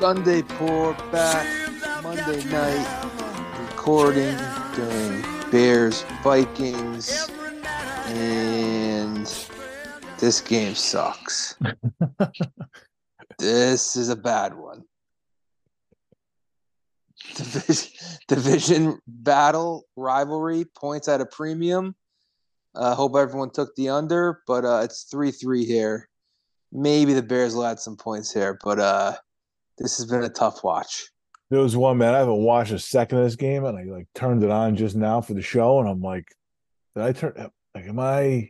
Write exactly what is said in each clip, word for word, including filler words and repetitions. Sunday pour back Monday night recording during Bears Vikings, and this game sucks. This is a bad one. Division, division battle, rivalry, points at a premium. I uh, hope everyone took the under, but uh, it's three three here. Maybe the Bears will add some points here, but uh, this has been a tough watch. There was one, man, I haven't watched a second of this game, and I like turned it on just now for the show, and I'm like, did I turn like am I is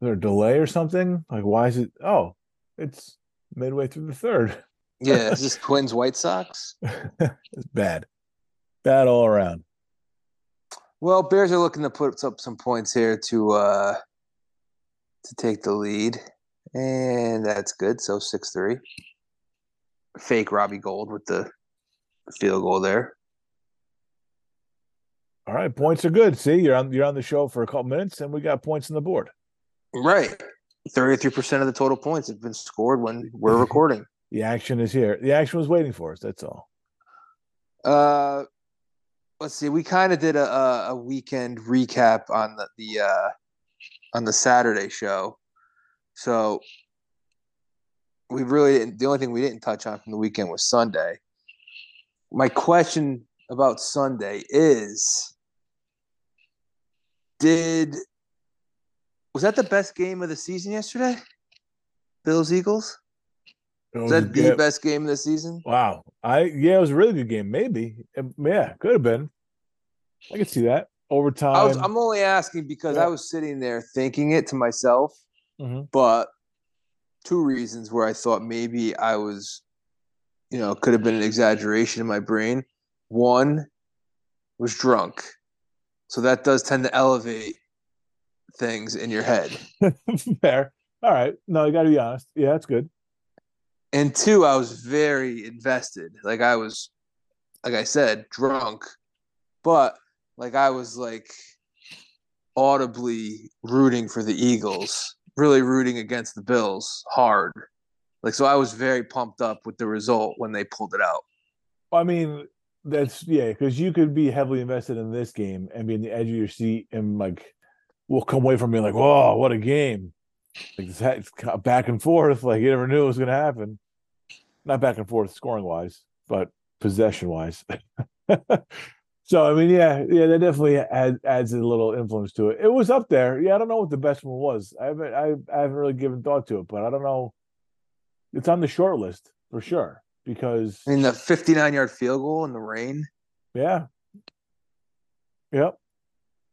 there a delay or something? Like, why is it oh, it's midway through the third. Yeah, is this Twins White Sox? It's bad. Bad all around. Well, Bears are looking to put up some points here to uh, to take the lead. And that's good. So six three. Fake Robbie Gould with the field goal there. All right, points are good. See, you're on you're on the show for a couple minutes, and we got points on the board. Right. thirty-three percent of the total points have been scored when we're recording. The action is here. The action was waiting for us. That's all. Uh, let's see. We kind of did a, a weekend recap on the, the uh, on the Saturday show, so we really didn't, the only thing we didn't touch on from the weekend was Sunday. My question about Sunday is: Did was that the best game of the season yesterday? Bills Eagles. Was that the best game of the season? Wow. I yeah, it was a really good game. Maybe. Yeah, could have been. I could see that. Overtime. I was, I'm only asking because yeah. I was sitting there thinking it to myself, mm-hmm. but two reasons where I thought maybe I was, you know, could have been an exaggeration in my brain. One was drunk. So that does tend to elevate things in your head. Fair. All right. No, you got to be honest. Yeah, that's good. And two, I was very invested. Like I was, like I said, drunk, but like I was like audibly rooting for the Eagles, really rooting against the Bills hard. Like, so I was very pumped up with the result when they pulled it out. I mean, that's yeah, because you could be heavily invested in this game and be in the edge of your seat and like, we'll come away from being like, whoa, what a game. Like this back and forth, like you never knew it was going to happen. Not back and forth scoring wise, but possession wise. So I mean, yeah, yeah, that definitely add, adds a little influence to it. It was up there. Yeah, I don't know what the best one was. I haven't, I, I haven't really given thought to it, but I don't know. It's on the short list for sure because I mean the fifty-nine yard field goal in the rain. Yeah. Yep.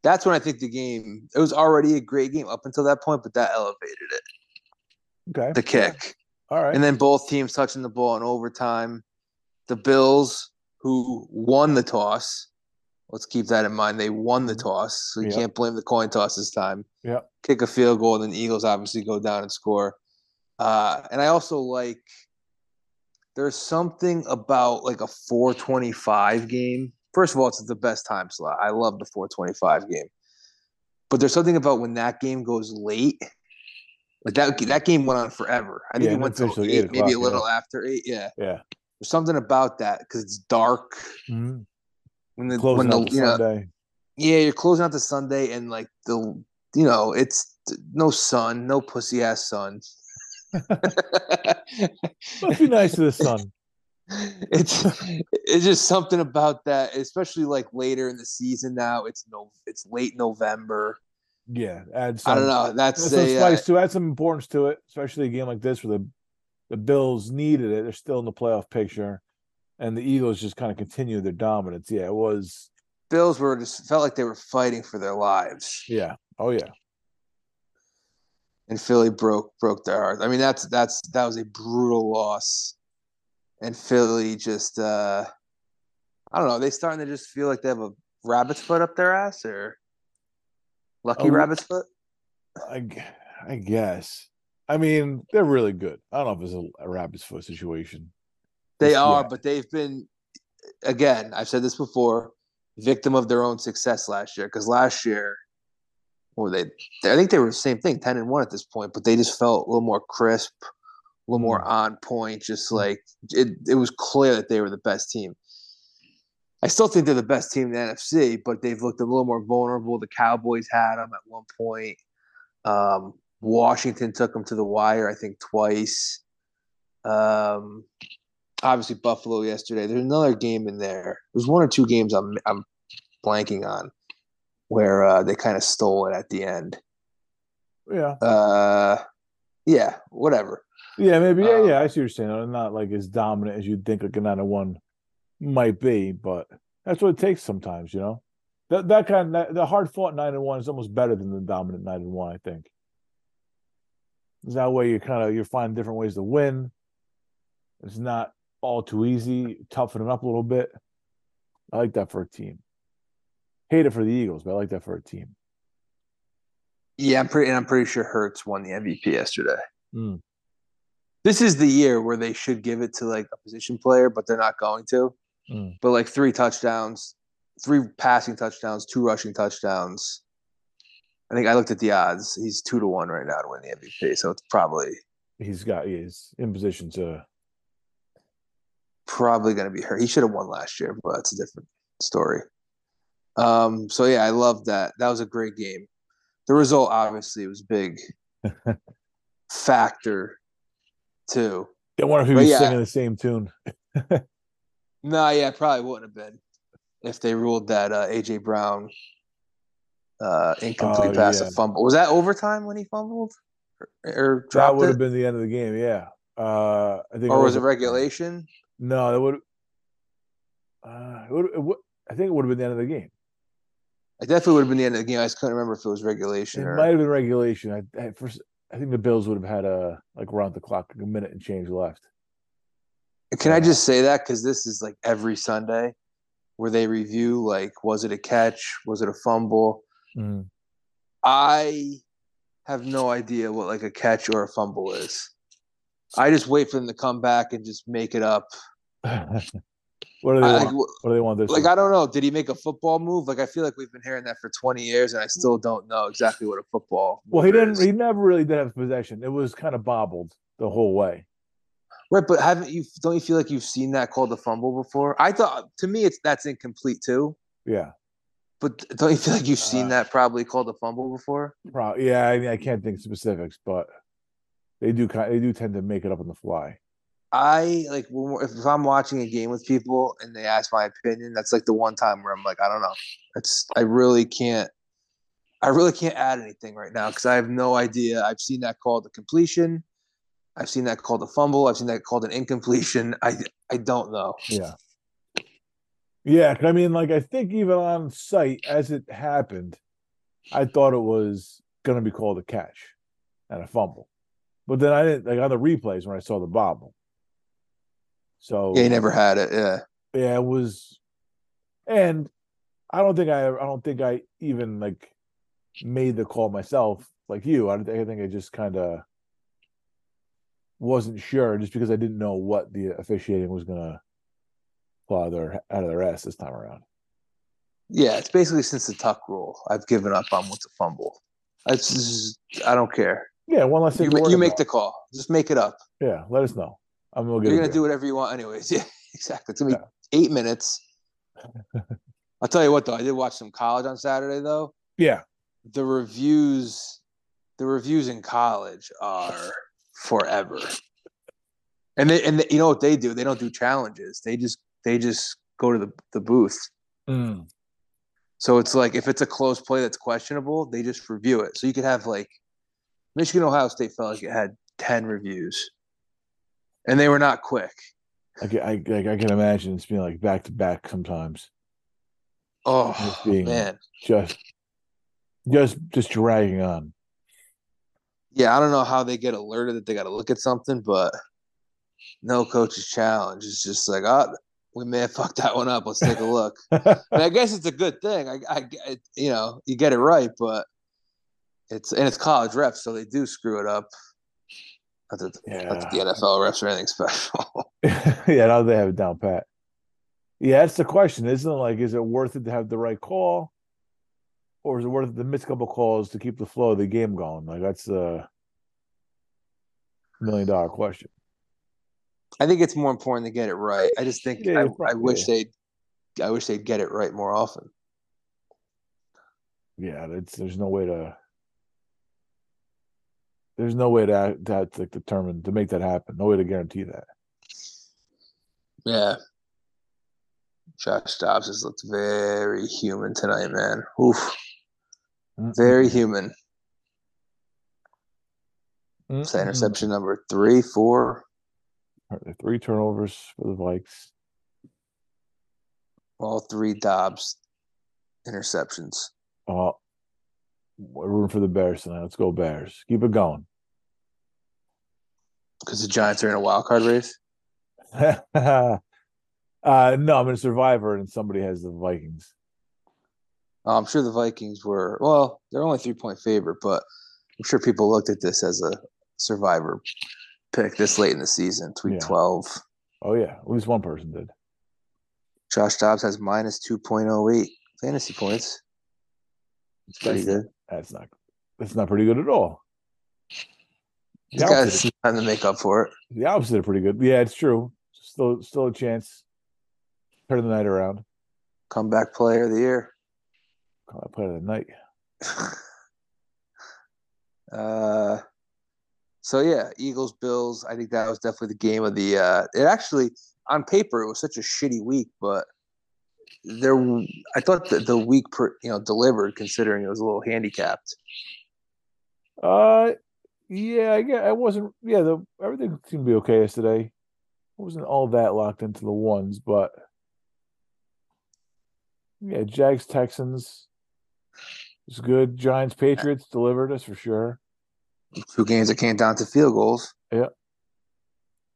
That's when I think the game, it was already a great game up until that point, but that elevated it. Okay. The kick. Yeah. All right. And then both teams touching the ball in overtime. The Bills, who won the toss, let's keep that in mind. They won the toss, so you yep. can't blame the coin toss this time. Yeah. Kick a field goal, and then the Eagles obviously go down and score. Uh, and I also like, there's something about like a four twenty-five game. First of all, it's the best time slot. I love the four twenty-five game. But there's something about when that game goes late. Like that that game went on forever. I think yeah, it went to eight, maybe a little yeah. after eight. Yeah. Yeah. There's something about that because it's dark. Mm-hmm. When the closing when the you know, Sunday. Yeah, you're closing out the Sunday and like the you know, it's no sun, no pussy ass sun. Let's be nice to the sun. It's it's just something about that, especially like later in the season now. It's no, it's late November. Yeah, add some, I don't know. That's add some a, spice uh, to add some importance to it, especially a game like this where the the Bills needed it. They're still in the playoff picture, and the Eagles just kind of continue their dominance. Yeah, it was Bills were just felt like they were fighting for their lives. Yeah. Oh yeah. And Philly broke broke their hearts. I mean, that's that's that was a brutal loss. And Philly just, uh, I don't know, are they starting to just feel like they have a rabbit's foot up their ass or lucky oh, rabbit's foot? I, I guess. I mean, they're really good. I don't know if it's a, a rabbit's foot situation. They it's, are, yeah. but they've been, again, I've said this before, victim of their own success last year. Because last year, what were they? I think they were the same thing, ten and one at this point, but they just felt a little more crisp, a a little more on point. Just like it, it was clear that they were the best team. I still think they're the best team in the N F C, but they've looked a little more vulnerable. The Cowboys had them at one point. Um, Washington took them to the wire, I think, twice. Um, obviously, Buffalo yesterday. There's another game in there. There's one or two games I'm I'm blanking on where uh, they kind of stole it at the end. Yeah. Uh, yeah. Whatever. Yeah, maybe. Yeah, um, yeah. I see what you're saying. They're not like as dominant as you'd think like a nine to one might be, but that's what it takes sometimes, you know. That that kind of that, the hard fought nine and one is almost better than the dominant nine and one, I think. That way you kind of you find different ways to win. It's not all too easy. Toughen it up a little bit. I like that for a team. Hate it for the Eagles, but I like that for a team. Yeah, I'm pretty, and I'm pretty sure Hurts won the M V P yesterday. Mm. This is the year where they should give it to like a position player, but they're not going to. Mm. But like three touchdowns, three passing touchdowns, two rushing touchdowns. I think I looked at the odds. He's two to one right now to win the M V P. So it's probably he's got he's in position to probably going to be hurt. He should have won last year, but that's a different story. Um, so yeah, I love that. That was a great game. The result obviously was a big factor too. I wonder if he but was yeah. singing the same tune. no, nah, yeah, probably wouldn't have been if they ruled that uh, A J Brown uh, incomplete oh, pass yeah. a fumble. Was that overtime when he fumbled or, or dropped? That would it? have been the end of the game. Yeah, uh, I think. Or it was, was it regulation? No, that would. Uh, it would, it would I think it would have been the end of the game. It definitely would have been the end of the game. I just couldn't remember if it was regulation. It or... might have been regulation. I, I, first, I think the Bills would have had a like around the clock, a minute and change left. Can uh, I just say that? Because this is like every Sunday where they review, like, was it a catch? Was it a fumble? Mm. I have no idea what like a catch or a fumble is. I just wait for them to come back and just make it up. What do they want? I, what do they want this like, to? I don't know. Did he make a football move? Like, I feel like we've been hearing that for twenty years, and I still don't know exactly what a football move Well, he didn't. Is. He never really did have possession. It was kind of bobbled the whole way. Right, but haven't you? Don't you feel like you've seen that called a fumble before? I thought to me, it's that's incomplete too. Yeah, but don't you feel like you've seen uh, that probably called a fumble before? Pro- yeah, I mean, I can't think specifics, but they do. They do tend to make it up on the fly. I like if I'm watching a game with people and they ask my opinion, that's like the one time where I'm like, I don't know. It's I really can't, I really can't add anything right now because I have no idea. I've seen that called a completion, I've seen that called a fumble, I've seen that called an incompletion. I I don't know. Yeah, yeah. I mean, like I think even on site as it happened, I thought it was gonna be called a catch and a fumble, but then I didn't like on the replays when I saw the bobble. So yeah, he never had it. Yeah, yeah, it was, and I don't think I, I don't think I even like made the call myself, like you. I, I think I just kind of wasn't sure, just because I didn't know what the officiating was gonna claw their out of their ass this time around. Yeah, it's basically since the tuck rule, I've given up on what's a fumble. I just, I don't care. Yeah, one less thing. You, you make the call. Just make it up. Yeah, let us know. I'm gonna You're going to do whatever you want anyways. Yeah, exactly. It's going to be yeah. eight minutes. I'll tell you what, though. I did watch some college on Saturday, though. Yeah. The reviews the reviews in college are forever. And they, and they, you know what they do? They don't do challenges. They just they just go to the, the booth. Mm. So it's like if it's a close play that's questionable, they just review it. So you could have, like, Michigan, Ohio State felt like it had ten reviews. And they were not quick. I can, I, like, I can imagine it's being like back to back sometimes. Oh just being, man, just just just dragging on. Yeah, I don't know how they get alerted that they got to look at something, but no coach's challenge. It's just like, oh, we may have fucked that one up. Let's take a look. But I guess it's a good thing. I, I, you know, you get it right, but it's and it's college refs, so they do screw it up. Not that the, yeah. not that the N F L refs are anything special. yeah, now they have it down pat. Yeah, that's the question, isn't it? Like, is it worth it to have the right call, or is it worth it to miss a couple calls to keep the flow of the game going? Like, that's a million dollar question. I think it's more important to get it right. I just think yeah, I, I wish they, I wish they'd get it right more often. Yeah, it's, there's no way to. There's no way to that like determine to make that happen. No way to guarantee that. Yeah. Josh Dobbs has looked very human tonight, man. Oof. Very human. Mm-hmm. It's interception number three, four. Right, three turnovers for the Vikes. All three Dobbs interceptions. Uh, we're rooting for the Bears tonight. Let's go Bears. Keep it going. Because the Giants are in a wild card race? uh, no, I'm in a survivor, and somebody has the Vikings. I'm sure the Vikings were – well, they're only three-point favorite, but I'm sure people looked at this as a survivor pick this late in the season, week yeah. twelve. Oh, yeah. At least one person did. Josh Dobbs has minus two point oh eight fantasy points. It's pretty that's, good. That's not, that's not pretty good at all. He's got time to make up for it. The opposite are pretty good. Yeah, it's true. Still, still a chance. Turn the night around. Comeback player of the year. I play it at night. uh, so, yeah, Eagles, Bills. I think that was definitely the game of the uh, – it actually, on paper, it was such a shitty week, but there, I thought that the week per, you know, delivered considering it was a little handicapped. Uh, Yeah, I, I wasn't – yeah, the, everything seemed to be okay yesterday. I wasn't all that locked into the ones, but yeah, Jags, Texans. It's good. Giants, Patriots delivered us for sure. Two games that came down to field goals. Yeah.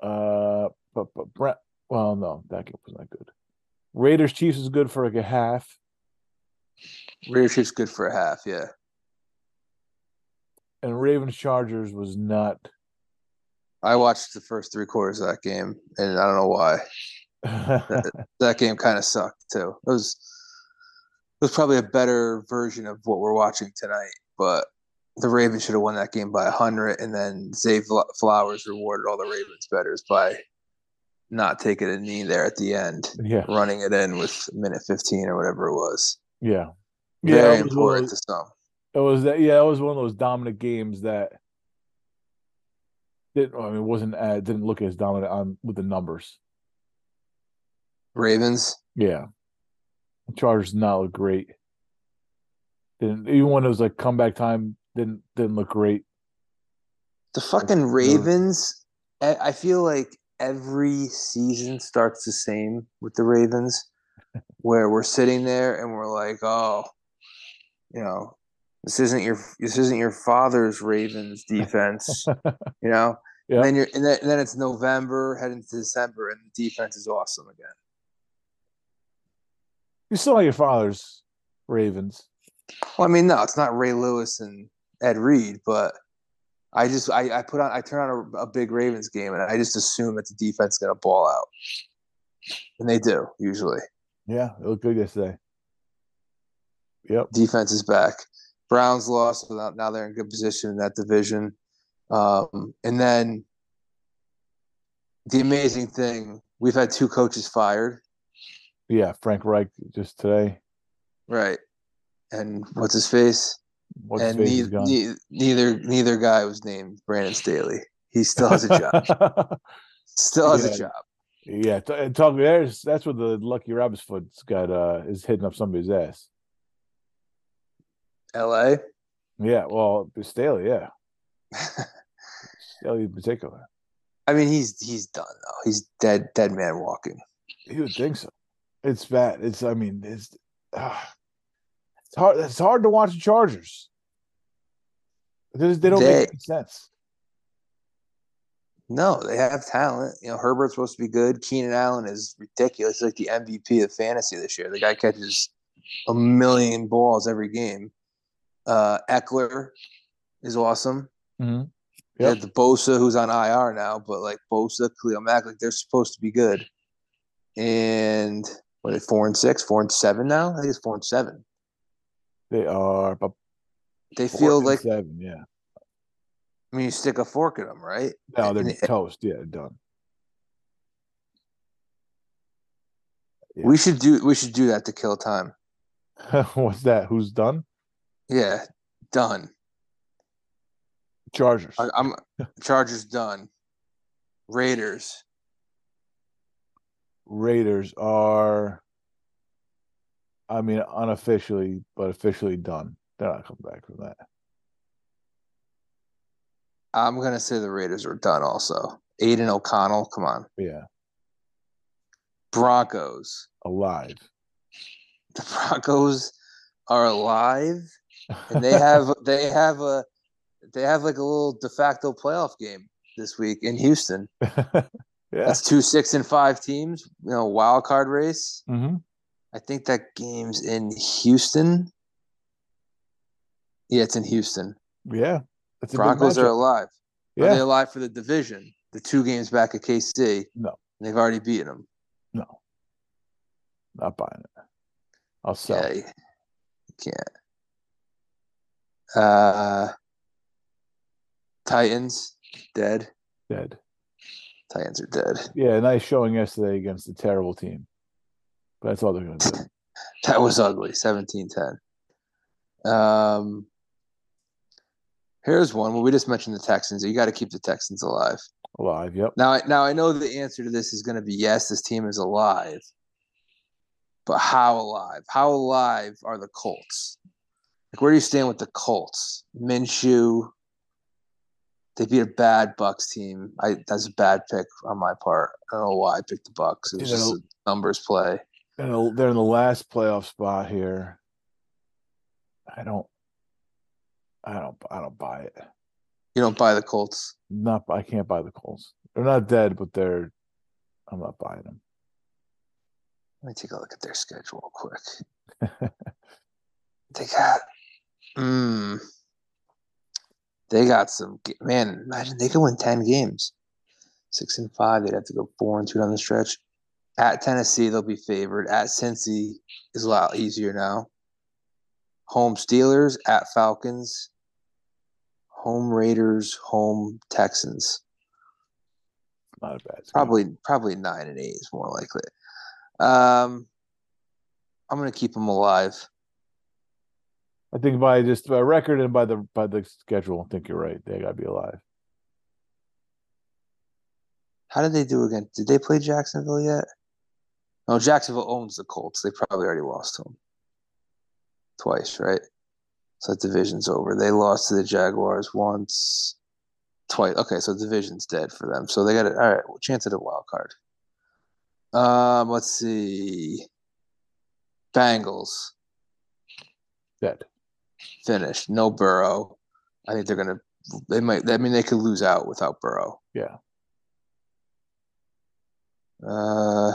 Uh, but but Brent. Well, no, that game was not good. Raiders, Chiefs is good for like a half. Raiders, Chiefs good for a half. Yeah. And Ravens, Chargers was not. I watched the first three quarters of that game, and I don't know why. that, that game kind of sucked too. It was. It was probably a better version of what we're watching tonight, but the Ravens should have won that game by one hundred, and then Zay Flowers rewarded all the Ravens bettors by not taking a knee there at the end, yeah. running it in with minute fifteen or whatever it was. Yeah. yeah Very was important those, to some. It was that, yeah, it was one of those dominant games that didn't, I mean, wasn't, uh, didn't look as dominant on with the numbers. Ravens? Yeah. Chargers did not look great. Didn't even when it was like comeback time didn't didn't look great. The fucking Ravens. I feel like every season starts the same with the Ravens, where we're sitting there and we're like, oh, you know, this isn't your this isn't your father's Ravens defense, you know. Yeah. And then you're and then, and then it's November heading to December, and the defense is awesome again. You still like your father's Ravens. Well, I mean, no, it's not Ray Lewis and Ed Reed, but I just I, I put on I turn on a, a big Ravens game, and I just assume that the defense is going to ball out, and they do usually. Yeah, it looked good yesterday. Yep, defense is back. Browns lost, but now they're in good position in that division. Um, and then the amazing thing: we've had two coaches fired. Yeah, Frank Reich just today. Right. And what's his face? What's and his face ne- ne- neither neither guy was named Brandon Staley. He still has a job. still has yeah. a job. Yeah, t- talk there's that's where the Lucky Roberts foot's got uh is hitting up somebody's ass. L A? Yeah, well, Staley, yeah. Staley in particular. I mean, he's he's done though. He's dead dead man walking. You would think so. It's bad. It's. I mean. It's. Uh, it's hard. It's hard to watch the Chargers. They, they don't they, make any sense. No, they have talent. You know, Herbert's supposed to be good. Keenan Allen is ridiculous. He's like the M V P of fantasy this year. The guy catches a million balls every game. Uh, Ekeler is awesome. Mm-hmm. Yep. They have the Bosa, who's on I R now, but like Bosa, Khalil Mack, like they're supposed to be good. And what are they, four and six, four and seven now? I think it's four and seven. They are. They feel like seven, yeah. I mean, you stick a fork in them, right? No, they're and, toast. Yeah, done. Yeah. We should do we should do that to kill time. What's that? Who's done? Yeah, done. Chargers. I, I'm Chargers done. Raiders. Raiders are, I mean, unofficially, but officially done. They're not coming back from that. I'm going to say the Raiders are done also. Aiden O'Connell, come on. Yeah. Broncos. Alive. The Broncos are alive, and they have they have a they have like a little de facto playoff game this week in Houston. Yeah. That's two six and five teams, you know, wild card race. Mm-hmm. I think that game's in Houston. Yeah, it's in Houston. Yeah, that's a Broncos are alive. Yeah. Are they alive for the division? The two games back at K C. No, and they've already beaten them. No, not buying it. I'll sell. Yeah, you can't. Uh, Titans dead. Dead. Titans are dead. Yeah, nice showing yesterday against a terrible team. But that's all they're going to do. That was ugly, seventeen ten. Um, here's one. Well, we just mentioned the Texans. You got to keep the Texans alive. Alive, yep. Now, now I know the answer to this is going to be yes, this team is alive. But how alive? How alive are the Colts? Like, where do you stand with the Colts? Minshew. They beat a bad Bucks team. I, that's a bad pick on my part. I don't know why I picked the Bucks. It was you just know, a numbers play. You know, they're in the last playoff spot here. I don't. I don't. I don't buy it. You don't buy the Colts. Not. I can't buy the Colts. They're not dead, but they're. I'm not buying them. Let me take a look at their schedule quick. They got. Mm, They got some – man, imagine they could win ten games. Six and five, they'd have to go four and two down the stretch. At Tennessee, they'll be favored. At Cincy is a lot easier now. Home Steelers, at Falcons, home Raiders, home Texans. Not a bad team. Probably, probably nine and eight is more likely. Um, I'm going to keep them alive. I think by just by record and by the by the schedule, I think you're right. They got to be alive. How did they do again? Did they play Jacksonville yet? No, Jacksonville owns the Colts. They probably already lost to them twice, right? So that division's over. They lost to the Jaguars once, twice. Okay, so division's dead for them. So they got it. All right, well, chance at a wild card. Um, let's see. Bengals. Dead. Finished. No Burrow. I think they're gonna. They might. I mean, they could lose out without Burrow. Yeah. Uh,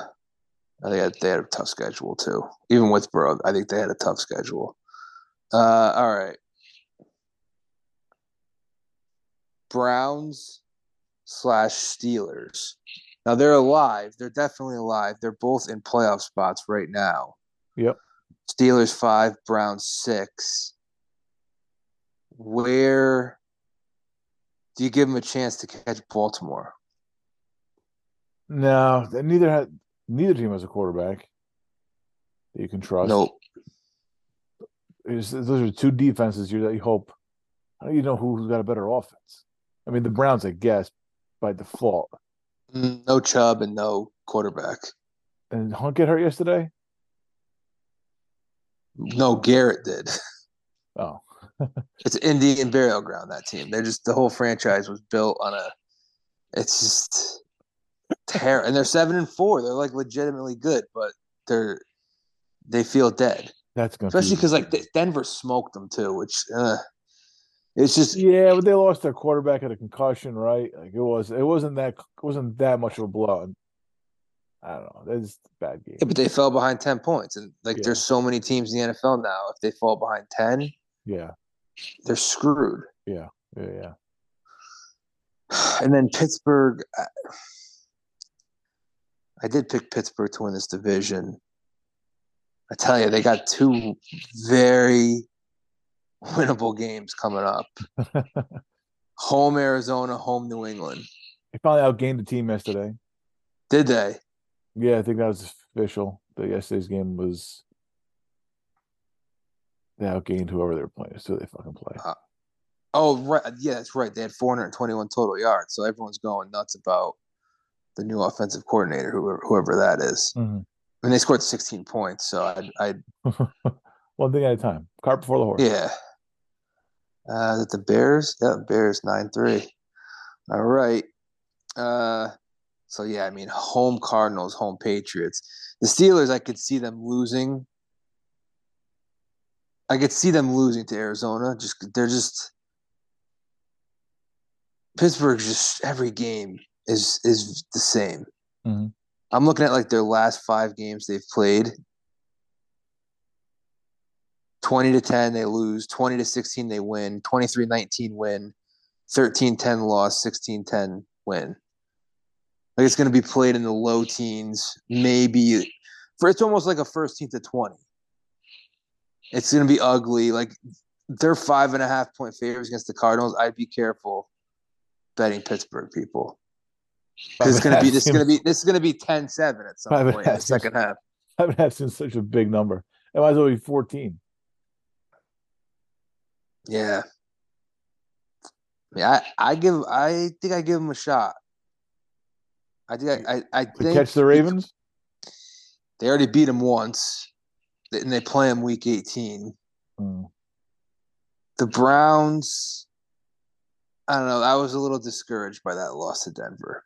I think they had a tough schedule too. Even with Burrow, I think they had a tough schedule. Uh, all right. Browns slash Steelers. Now they're alive. They're definitely alive. They're both in playoff spots right now. Yep. Steelers five, Browns six. Where do you give them a chance to catch Baltimore? No, neither had neither team has a quarterback that you can trust. Nope. It's, those are two defenses that you hope. How do you know who's got a better offense? I mean, the Browns, I guess, by default. No Chubb and no quarterback. And Hunt get hurt yesterday? No, Garrett did. Oh. It's Indian burial ground, that team. They're just – the whole franchise was built on a – it's just terrible. And they're seven and four. They're, like, legitimately good, but they're – they feel dead. That's going to Especially because, like, Denver smoked them, too, which uh, – it's just – yeah, but they lost their quarterback at a concussion, right? Like, it, was, it wasn't that it wasn't that much of a blowout. I don't know. That's just a bad game. Yeah, but they fell behind ten points. And, like, yeah. There's so many teams in the N F L now. If they fall behind ten, yeah, they're screwed. Yeah, yeah, yeah. And then Pittsburgh, I, I did pick Pittsburgh to win this division. I tell you, they got two very winnable games coming up. Home Arizona, home New England. They probably outgained the team yesterday. Did they? Yeah, I think that was official. But yesterday's game was they outgained whoever they were playing. So they fucking play. Uh, oh, right. Yeah, that's right. They had four hundred twenty-one total yards. So everyone's going nuts about the new offensive coordinator, whoever, whoever that is. Mm-hmm. And they scored sixteen points. So I. One thing at a time. Cart before the horse. Yeah. Uh, the Bears. Yeah, Bears nine three. All right. Uh, so, yeah, I mean, home Cardinals, home Patriots. The Steelers, I could see them losing. I could see them losing to Arizona. Just They're just – Pittsburgh, just every game is is the same. Mm-hmm. I'm looking at, like, their last five games they've played. twenty to ten, they lose. twenty to sixteen, they win. twenty-three nineteen, win. thirteen ten loss, sixteen ten win. Like, it's going to be played in the low teens, maybe. For it's almost like a first team to twenty. It's going to be ugly. Like, they're five and a half point favorites against the Cardinals. I'd be careful betting Pittsburgh, people. Because it's going to be this is going to be this is going to be ten seven at some point in the second half. I haven't had since such a big number. It might as well be fourteen. Yeah. Yeah, I, I give. I think I give him a shot. I think I. I, I think catch the Ravens. They already beat him once, and they play him Week eighteen. Mm. The Browns. I don't know. I was a little discouraged by that loss to Denver.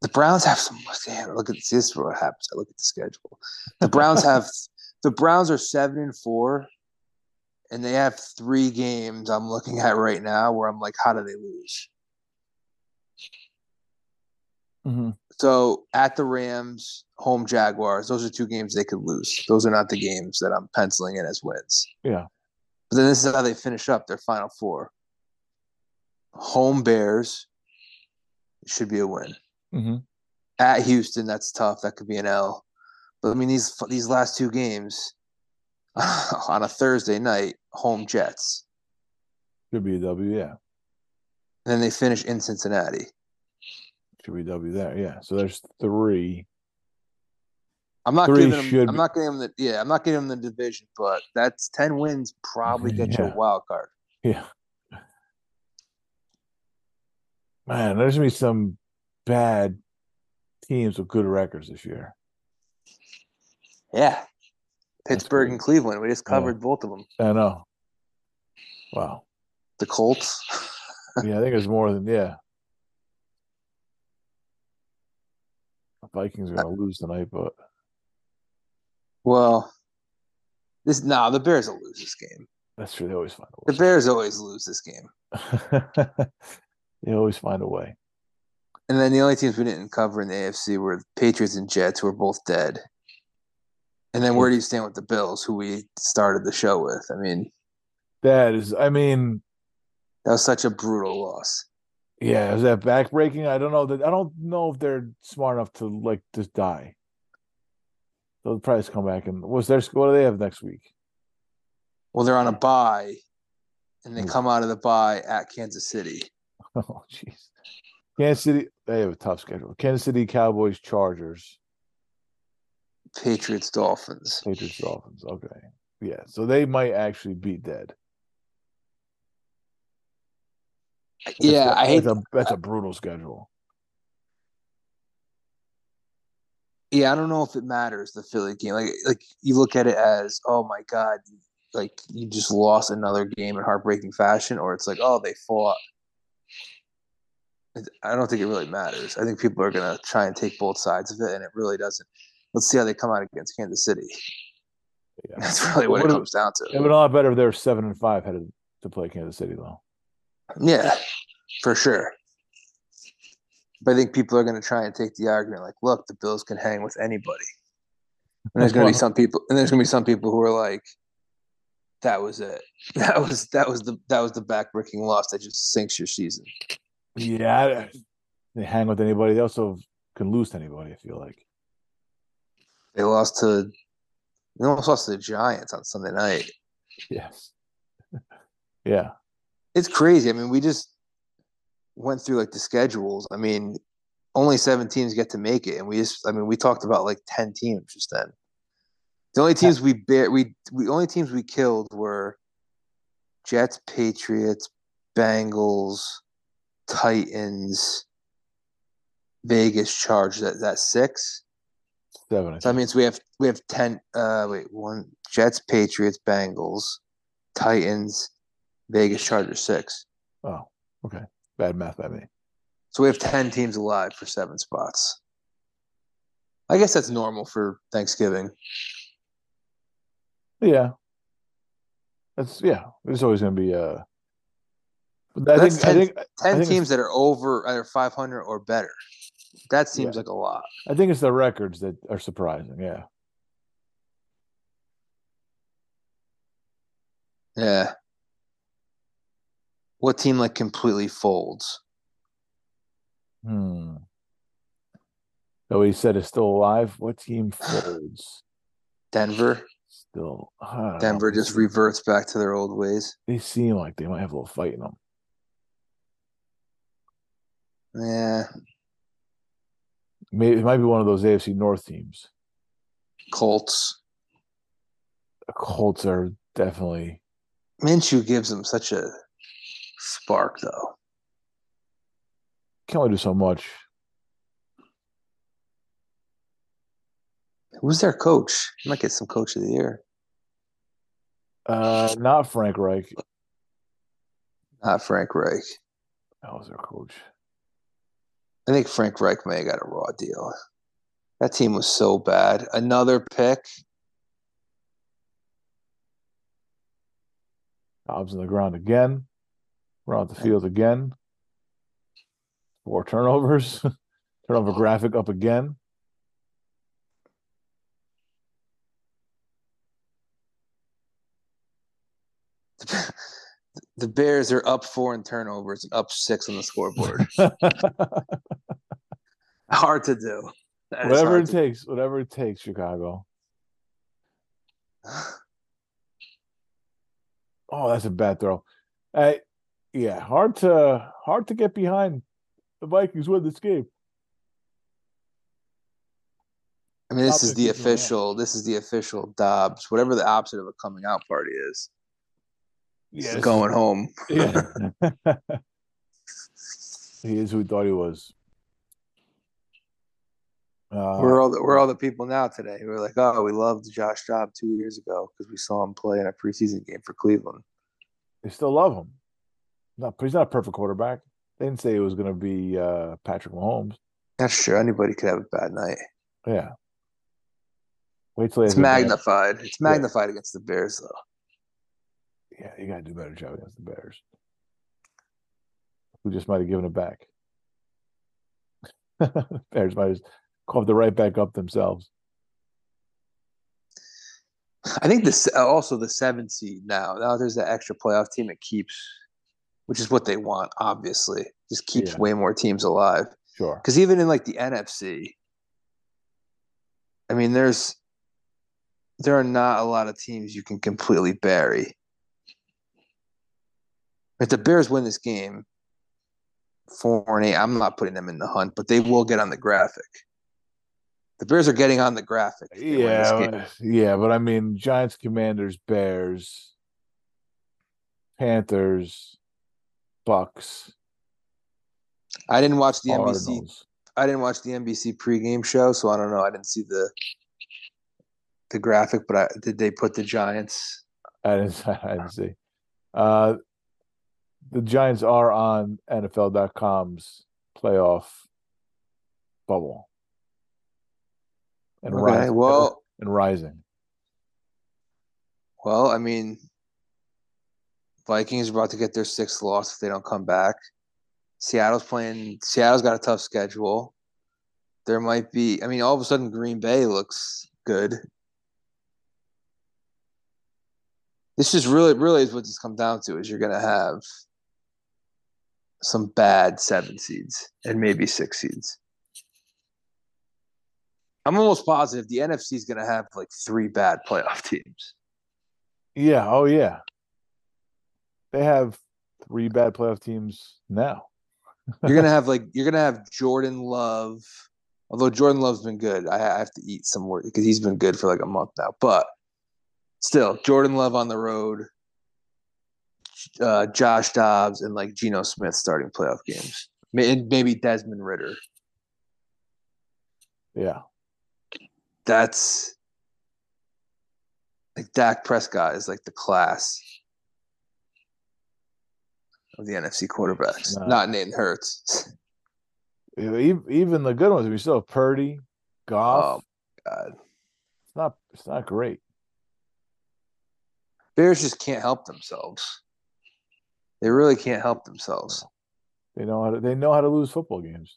The Browns have some. Damn, look at this. This is what happens. I look at the schedule. The Browns have. The Browns are seven and four. And they have three games I'm looking at right now where I'm like, how do they lose? Mm-hmm. So at the Rams, home Jaguars, those are two games they could lose. Those are not the games that I'm penciling in as wins. Yeah. But then this is how they finish up their final four. Home Bears should be a win. Mm-hmm. At Houston, that's tough. That could be an L. But, I mean, these these last two games – on a Thursday night, home Jets. Should be a W, yeah. And then they finish in Cincinnati. Should be a W there, yeah. So there's three. I'm not three giving them. I'm be. not giving them the. Yeah, I'm not giving them the division, but that's ten wins probably get yeah. you a wild card. Yeah. Man, there's gonna be some bad teams with good records this year. Yeah. Pittsburgh and Cleveland. We just covered both of them. I know. Wow. The Colts. yeah, I think it's more than, yeah. The Vikings are going to lose tonight, but. Well, this no, nah, the Bears will lose this game. That's true. They always find a way. The Bears always lose this game. They always find a way. And then the only teams we didn't cover in the A F C were the Patriots and Jets, who are both dead. And then where do you stand with the Bills, who we started the show with? I mean, that is, I mean, that was such a brutal loss. Yeah, is that backbreaking? I don't know that. I don't know if they're smart enough to like just die. They'll probably just come back and what's their what do they have next week? Well, they're on a bye, and they come out of the bye at Kansas City. Oh, jeez, Kansas City. They have a tough schedule. Kansas City, Cowboys, Chargers. Patriots, Dolphins. Patriots, Dolphins. Okay. Yeah. So they might actually be dead. That's yeah. A, I hate that's a, that's a brutal schedule. Yeah. I don't know if it matters, the Philly game. Like, like you look at it as, oh my God, like you just lost another game in heartbreaking fashion, or it's like, oh, they fought. I don't think it really matters. I think people are going to try and take both sides of it, and it really doesn't. Let's see how they come out against Kansas City. Yeah. That's really what, what it comes down to. It would be a lot better if they were seven and five headed to play Kansas City, though. Yeah, for sure. But I think people are going to try and take the argument, like, look, the Bills can hang with anybody. And there's going to be some people, and there's going to be some people who are like, that was it. That was that was the that was the backbreaking loss that just sinks your season. Yeah, they hang with anybody. They also can lose to anybody. I feel like. They lost to – they almost lost to the Giants on Sunday night. Yes. Yeah. It's crazy. I mean, we just went through, like, the schedules. I mean, only seven teams get to make it, and we just—I mean, we talked about like ten teams just then. The only teams we bear, we we only teams we killed were Jets, Patriots, Bengals, Titans, Vegas, Chargers. That that six, seven. So that means we have we have ten. Uh, wait, one Jets, Patriots, Bengals, Titans, Vegas, Chargers, six. Oh, okay. Bad math by me. So we have ten teams alive for seven spots. I guess that's normal for Thanksgiving. Yeah. That's yeah. There's always going to be uh I think, ten, I think ten I think teams that are over either five hundred or better. That seems yeah. like a lot. I think it's the records that are surprising. Yeah. Yeah. What team like completely folds? Hmm. So he said it's still alive. What team folds? Denver. Still. Denver know. just reverts back to their old ways. They seem like they might have a little fight in them. Yeah. Maybe it might be one of those A F C North teams. Colts. The Colts are definitely. Minshew gives them such a spark, though. Can only do so much. Who's their coach? You might get some coach of the year. Uh, not Frank Reich. Not Frank Reich. That was their coach. I think Frank Reich may have got a raw deal. That team was so bad. Another pick. Dobbs on the ground again. We're on the field again. Four turnovers. Turnover graphic up again. The Bears are up four in turnovers and up six on the scoreboard. Hard to do. That whatever it takes. Do. Whatever it takes, Chicago. Oh, that's a bad throw. I, yeah, hard to hard to get behind. The Vikings win this game. I mean, this Dobbs is the official. This is the official Dobbs. Whatever the opposite of a coming out party is. Yes. Going home. Yeah. He is who we thought he was. Uh, we're all the, we're all the people now today who are like, oh, we loved Josh Dobbs two years ago because we saw him play in a preseason game for Cleveland. They still love him. No, he's not a perfect quarterback. They didn't say it was going to be uh, Patrick Mahomes. Not sure. Anybody could have a bad night. Yeah. Wait till it's magnified. It's magnified yeah. against the Bears, though. Yeah, you got to do a better job against the Bears. We just might have given it back. Bears might have coughed it right back up themselves. I think this also the seventh seed now. Now there's that extra playoff team that keeps – which is what they want, obviously. Just keeps yeah. way more teams alive. Sure. Because even in like the N F C, I mean, there's there are not a lot of teams you can completely bury. If the Bears win this game, four and eight, I'm not putting them in the hunt, but they will get on the graphic. The Bears are getting on the graphic. Yeah, yeah, but I mean, Giants, Commanders, Bears, Panthers. Bucks. I didn't watch the Cardinals. N B C. I didn't watch the N B C pregame show, so I don't know. I didn't see the the graphic, but I, did they put the Giants? I didn't. I didn't see. Uh, the Giants are on N F L dot com's playoff bubble, and okay, rising. Well, and rising. Well, I mean. Vikings are about to get their sixth loss if they don't come back. Seattle's playing – Seattle's got a tough schedule. There might be – I mean, all of a sudden Green Bay looks good. This is really, really is what this comes down to is you're going to have some bad seven seeds and maybe six seeds. I'm almost positive the N F C is going to have like three bad playoff teams. Yeah. Oh, yeah. They have three bad playoff teams now. You're gonna have like you're gonna have Jordan Love, although Jordan Love's been good. I have to eat some more because he's been good for like a month now. But still, Jordan Love on the road, uh, Josh Dobbs, and like Geno Smith starting playoff games, and maybe Desmond Ritter. Yeah, that's like Dak Prescott is like the class of the N F C quarterbacks, no. not Nathan Hurts. Even the good ones, we still have Purdy, Goff. Oh, God, it's not it's not great. Bears just can't help themselves. They really can't help themselves. They know how to, they know how to lose football games.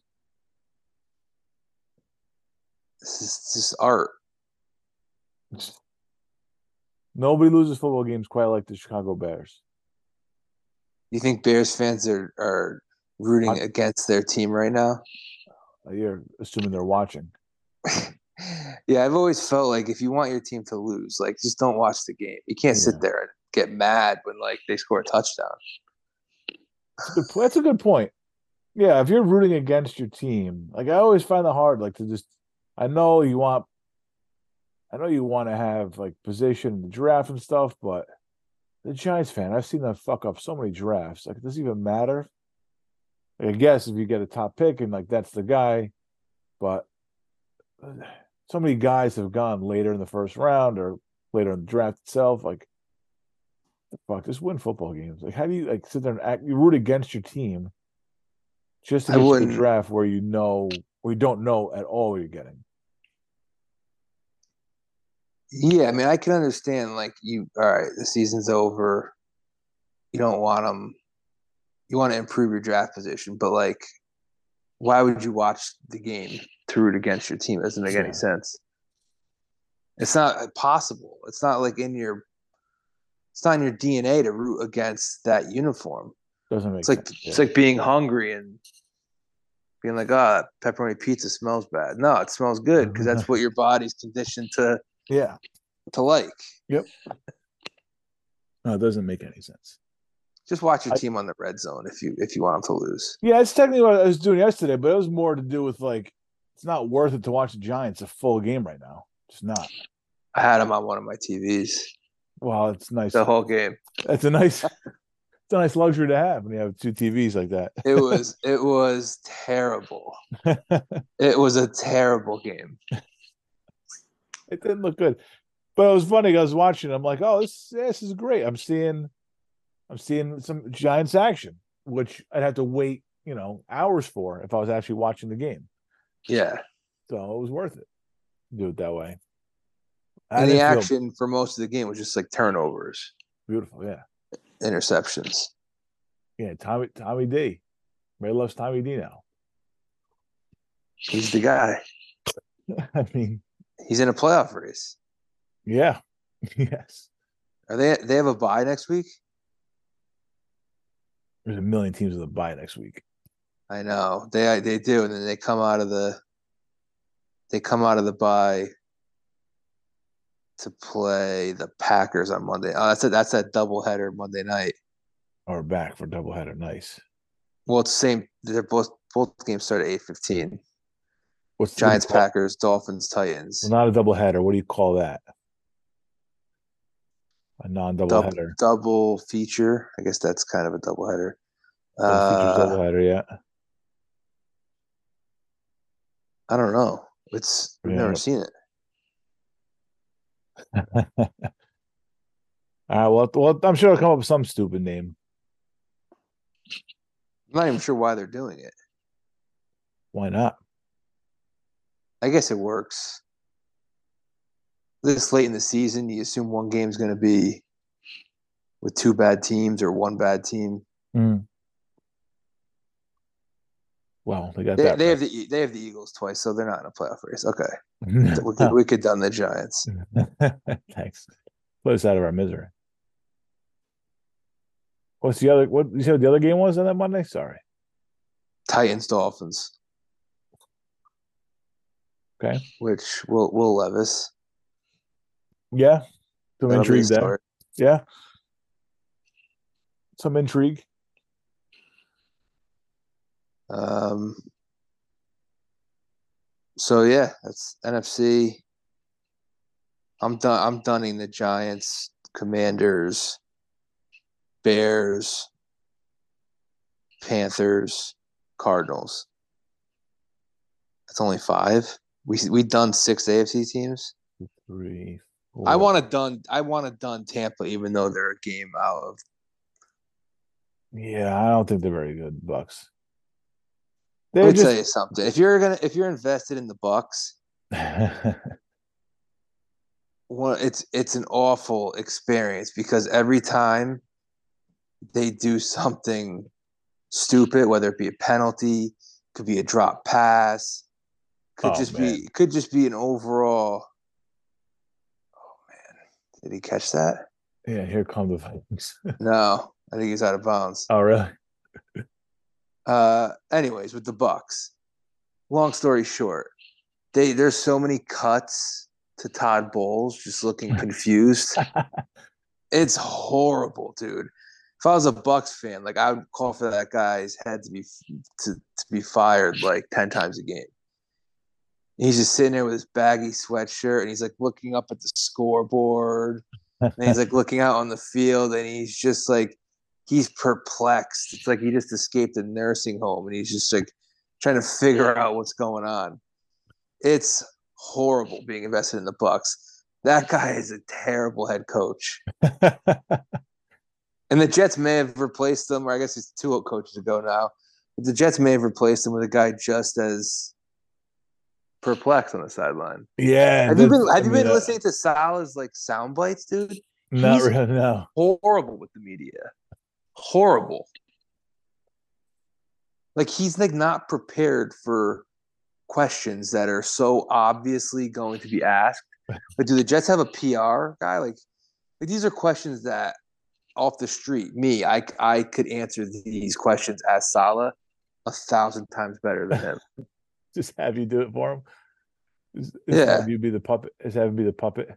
This is just art. Nobody loses football games quite like the Chicago Bears. You think Bears fans are, are rooting I, against their team right now? You're assuming they're watching. Yeah, I've always felt like if you want your team to lose, like just don't watch the game. You can't yeah. sit there and get mad when like they score a touchdown. That's a, that's a good point. Yeah, if you're rooting against your team, like I always find it hard, like to just. I know you want. I know you want to have like position in the draft and stuff, but. The Giants fan, I've seen them fuck up so many drafts. Like, it doesn't even matter. Like, I guess if you get a top pick and, like, that's the guy. But so many guys have gone later in the first round or later in the draft itself. Like, the fuck, just win football games. Like, how do you, like, sit there and act? You root against your team just to get to the draft where you know, where you don't know at all what you're getting. Yeah, I mean, I can understand, like, you, all right, the season's over. You don't want them. You want to improve your draft position, but, like, why would you watch the game to root against your team? It doesn't make any sense. It's not possible. It's not, like, in your – it's not in your D N A to root against that uniform. Doesn't make it's sense. Like, yeah. It's like being hungry and being like, ah, oh, pepperoni pizza smells bad. No, it smells good because that's what your body's conditioned to – Yeah. To like. Yep. No, it doesn't make any sense. Just watch your I, team on the red zone if you if you want them to lose. Yeah, it's technically what I was doing yesterday, but it was more to do with, like, it's not worth it to watch the Giants a full game right now. It's not. I had them on one of my T Vs. Wow, it's nice. The whole game. That's a nice it's a nice luxury to have when you have two T Vs like that. It was it was terrible. It was a terrible game. It didn't look good, but it was funny. I was watching. I'm like, oh, this this is great. I'm seeing, I'm seeing some Giants action, which I'd have to wait, you know, hours for if I was actually watching the game. Yeah. So it was worth it. Do it that way. I and the action feel... for most of the game was just like turnovers. Beautiful, yeah. Interceptions. Yeah, Tommy Tommy D. Ray loves Tommy D now. He's the guy. I mean. He's in a playoff race. Yeah. Yes. Are they they have a bye next week? There's a million teams with a bye next week. I know. They they do, and then they come out of the they come out of the bye to play the Packers on Monday. Oh, that's a, that's that doubleheader Monday night. Or back for doubleheader. Nice. Well, it's the same. They're both both games start at eight fifteen. What's Giants, the, Packers, Dolphins, Titans. Not a doubleheader. What do you call that? A non-doubleheader. Double, double feature. I guess that's kind of a doubleheader. Double uh, feature doubleheader, yeah. I don't know. It's We've yeah. never seen it. All right. Well, well, I'm sure it'll come up with some stupid name. I'm not even sure why they're doing it. Why not? I guess it works. This late in the season, you assume one game's going to be with two bad teams or one bad team. Mm. Well, they got they, that. They have the they have the Eagles twice, so they're not in a playoff race. Okay, we could we could done the Giants. Thanks. Put us out of our misery. What's the other? What you said? The other game was on that Monday. Sorry. Titans Dolphins. Okay, which will will Levis. Yeah, some That'll intrigue there. Start. Yeah, some intrigue. Um, so yeah, that's N F C. I'm done. I'm dunning the Giants, Commanders, Bears, Panthers, Cardinals. That's only five. We we done six A F C teams. Three. Four. I want to done. I want to done Tampa, even though they're a game out of. Yeah, I don't think they're very good. Bucks. They're Let me just... tell you something. If you're gonna, if you're invested in the Bucks, well, it's it's an awful experience because every time they do something stupid, whether it be a penalty, could be a drop pass, could oh, just man. be could just be an overall. Oh man, did he catch that? Yeah, here come the Vikings. No, I think he's out of bounds. Oh really? Uh, anyways, with the Bucks, long story short, they there's so many cuts to Todd Bowles just looking confused. It's horrible, dude. If I was a Bucks fan, like I would call for that guy's head to be to, to be fired like ten times a game. And he's just sitting there with his baggy sweatshirt, and he's like looking up at the scoreboard, and he's like looking out on the field, and he's just like he's perplexed. It's like he just escaped a nursing home, and he's just like trying to figure out what's going on. It's horrible being invested in the Bucks. That guy is a terrible head coach. And the Jets may have replaced them, or I guess it's two coaches ago now. But the Jets may have replaced them with a guy just as perplexed on the sideline. Yeah. Have you been Have I you mean, been listening to Salah's like sound bites, dude? Not really. No. Horrible with the media. Horrible. Like he's like not prepared for questions that are so obviously going to be asked. But do the Jets have a P R guy? Like, like these are questions that. Off the street, me, I, I could answer these questions as Salah a thousand times better than him. Just have you do it for him. Just, yeah, just have you be the puppet. Just have him be the puppet.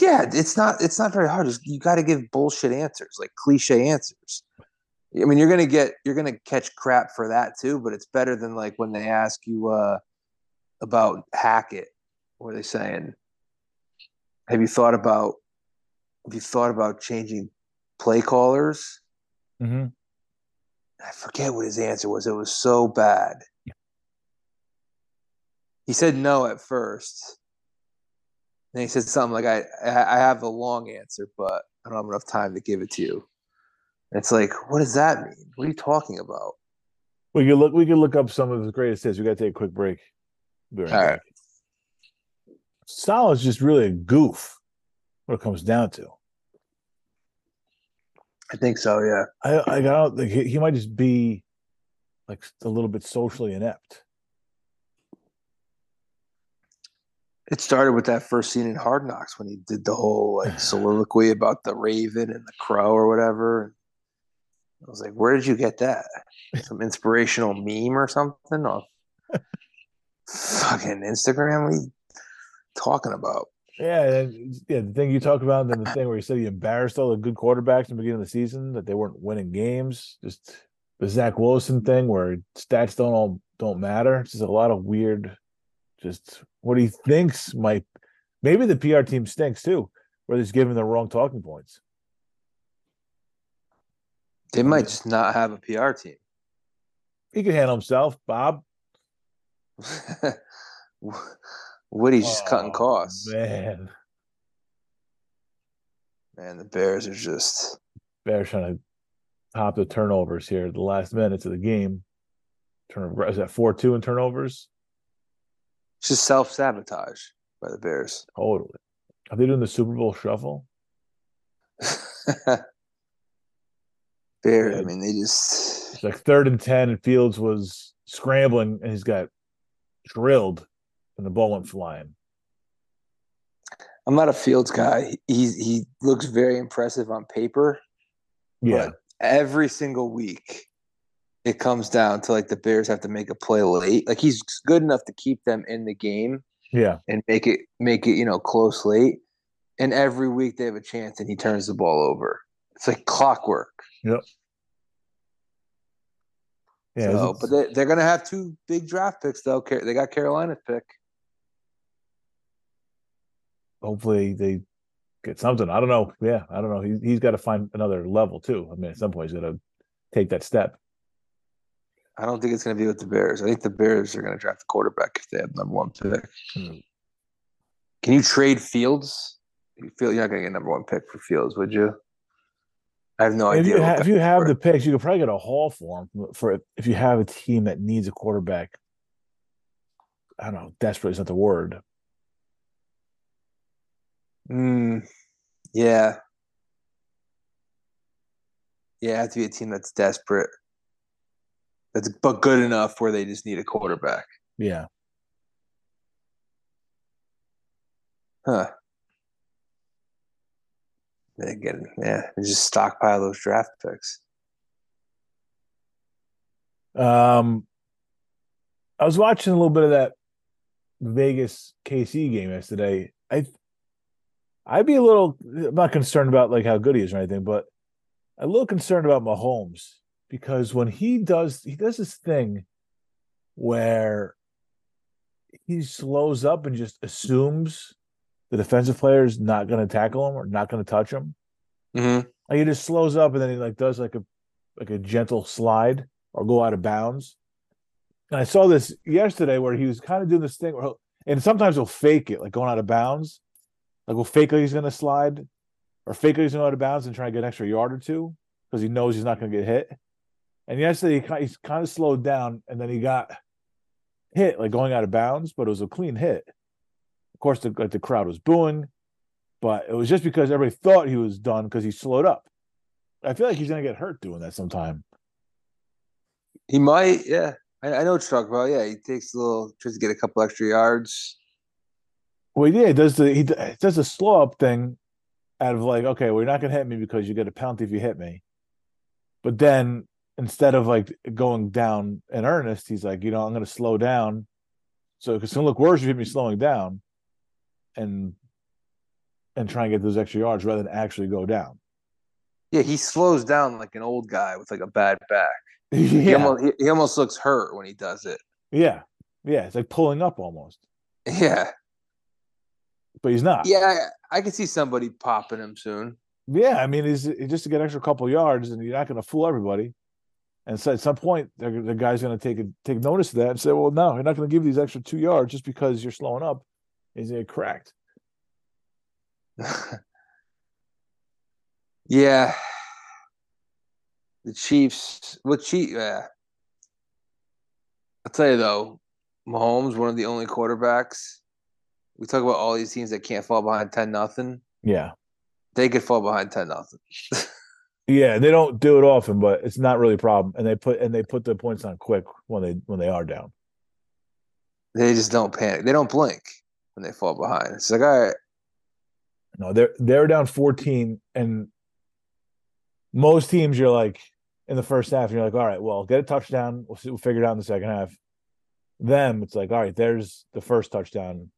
Yeah, it's not it's not very hard. Just, you got to give bullshit answers, like cliche answers. I mean, you're gonna get you're gonna catch crap for that too, but it's better than like when they ask you uh, about Hackett. What are they saying? Have you thought about? Have you thought about changing? Play callers. Mm-hmm. I forget what his answer was. It was so bad. He said no at first. Then he said something like, I, I have a long answer, but I don't have enough time to give it to you. And it's like, what does that mean? What are you talking about? We could look, we could look up some of his greatest hits. We got to take a quick break. All right. Salah's just really a goof, what it comes down to. I think so, yeah. I, I don't think he, he might just be like a little bit socially inept. It started with that first scene in Hard Knocks when he did the whole like soliloquy about the Raven and the Crow or whatever. I was like, where did you get that? Some inspirational meme or something off fucking Instagram? What are you talking about? Yeah, yeah. The thing you talked about, and then the thing where you said you embarrassed all the good quarterbacks in the beginning of the season, that they weren't winning games. Just the Zach Wilson thing where stats don't all don't matter. It's just a lot of weird, just what he thinks might – maybe the P R team stinks too, where they're just giving the wrong talking points. They might just not have a P R team. He can handle himself, Bob. Woody's just oh, cutting costs. Man. Man, the Bears are just... Bears trying to top the turnovers here at the last minutes of the game. Turnover, is that four two in turnovers? It's just self-sabotage by the Bears. Totally. Are they doing the Super Bowl shuffle? Bears, yeah. I mean, they just... It's like third and ten, and Fields was scrambling, and he's got drilled. And the ball went flying. I'm not a Fields guy. He he looks very impressive on paper. Yeah. But every single week, it comes down to like the Bears have to make a play late. Like he's good enough to keep them in the game. Yeah. And make it make it you know close late. And every week they have a chance, and he turns the ball over. It's like clockwork. Yep. Yeah, so, but they, they're going to have two big draft picks, though. They got Carolina's pick. Hopefully they get something. I don't know. Yeah, I don't know. He's, he's got to find another level, too. I mean, at some point he's got to take that step. I don't think it's going to be with the Bears. I think the Bears are going to draft the quarterback if they have number one pick. Hmm. Can you trade Fields? You feel you're not going to get number one pick for Fields, would you? I have no if idea. You ha- if you have the picks, you could probably get a haul for him. For if you have a team that needs a quarterback, I don't know. Desperate is not the word. Mm, yeah, yeah. It has to be a team that's desperate, that's but good enough where they just need a quarterback. Yeah. Huh. Again, yeah, just stockpile those draft picks. Um, I was watching a little bit of that Vegas K C game yesterday. I, I'd be a little I'm not concerned about like how good he is or anything, but I'm a little concerned about Mahomes because when he does, he does this thing where he slows up and just assumes the defensive player is not going to tackle him or not going to touch him. Mm-hmm. Like he just slows up and then he like does like a like a gentle slide or go out of bounds. And I saw this yesterday where he was kind of doing this thing where and sometimes he'll fake it, like going out of bounds. Like he'll fake like he's going to slide or fake like he's going to go out of bounds and try to get an extra yard or two because he knows he's not going to get hit. And yesterday he he's kind of slowed down and then he got hit like going out of bounds, but it was a clean hit. Of course, the, like the crowd was booing, but it was just because everybody thought he was done because he slowed up. I feel like he's going to get hurt doing that sometime. He might, yeah. I, I know what you're talking about. Yeah, he takes a little, tries to get a couple extra yards. Well, yeah, he does the he does the slow up thing out of like, okay, well, you're not going to hit me because you get a penalty if you hit me. But then instead of like going down in earnest, he's like, you know, I'm going to slow down. So it's going to look worse if you hit me slowing down. and and try and get those extra yards rather than actually go down. Yeah, he slows down like an old guy with like a bad back. Yeah. He almost, he, he almost looks hurt when he does it. Yeah. Yeah, it's like pulling up almost. Yeah. But he's not. Yeah, I, I can see somebody popping him soon. Yeah, I mean, he's, he's just to get an extra couple yards and you're not going to fool everybody. And so at some point, the guy's going to take a, take notice of that and say, well, no, you're not going to give these extra two yards just because you're slowing up. Is it cracked? Yeah. The Chiefs. What Chiefs? Yeah. I'll tell you, though, Mahomes, one of the only quarterbacks. We talk about all these teams that can't fall behind ten nothing. Yeah. They could fall behind ten nothing. Yeah, they don't do it often, but it's not really a problem. And they put and they put the points on quick when they when they are down. They just don't panic. They don't blink. When they fall behind, it's like, all right. No, they're they're down fourteen, and most teams you're like in the first half, and you're like, all right, well, get a touchdown. We'll, see, we'll figure it out in the second half. Them, it's like, all right, there's the first touchdown.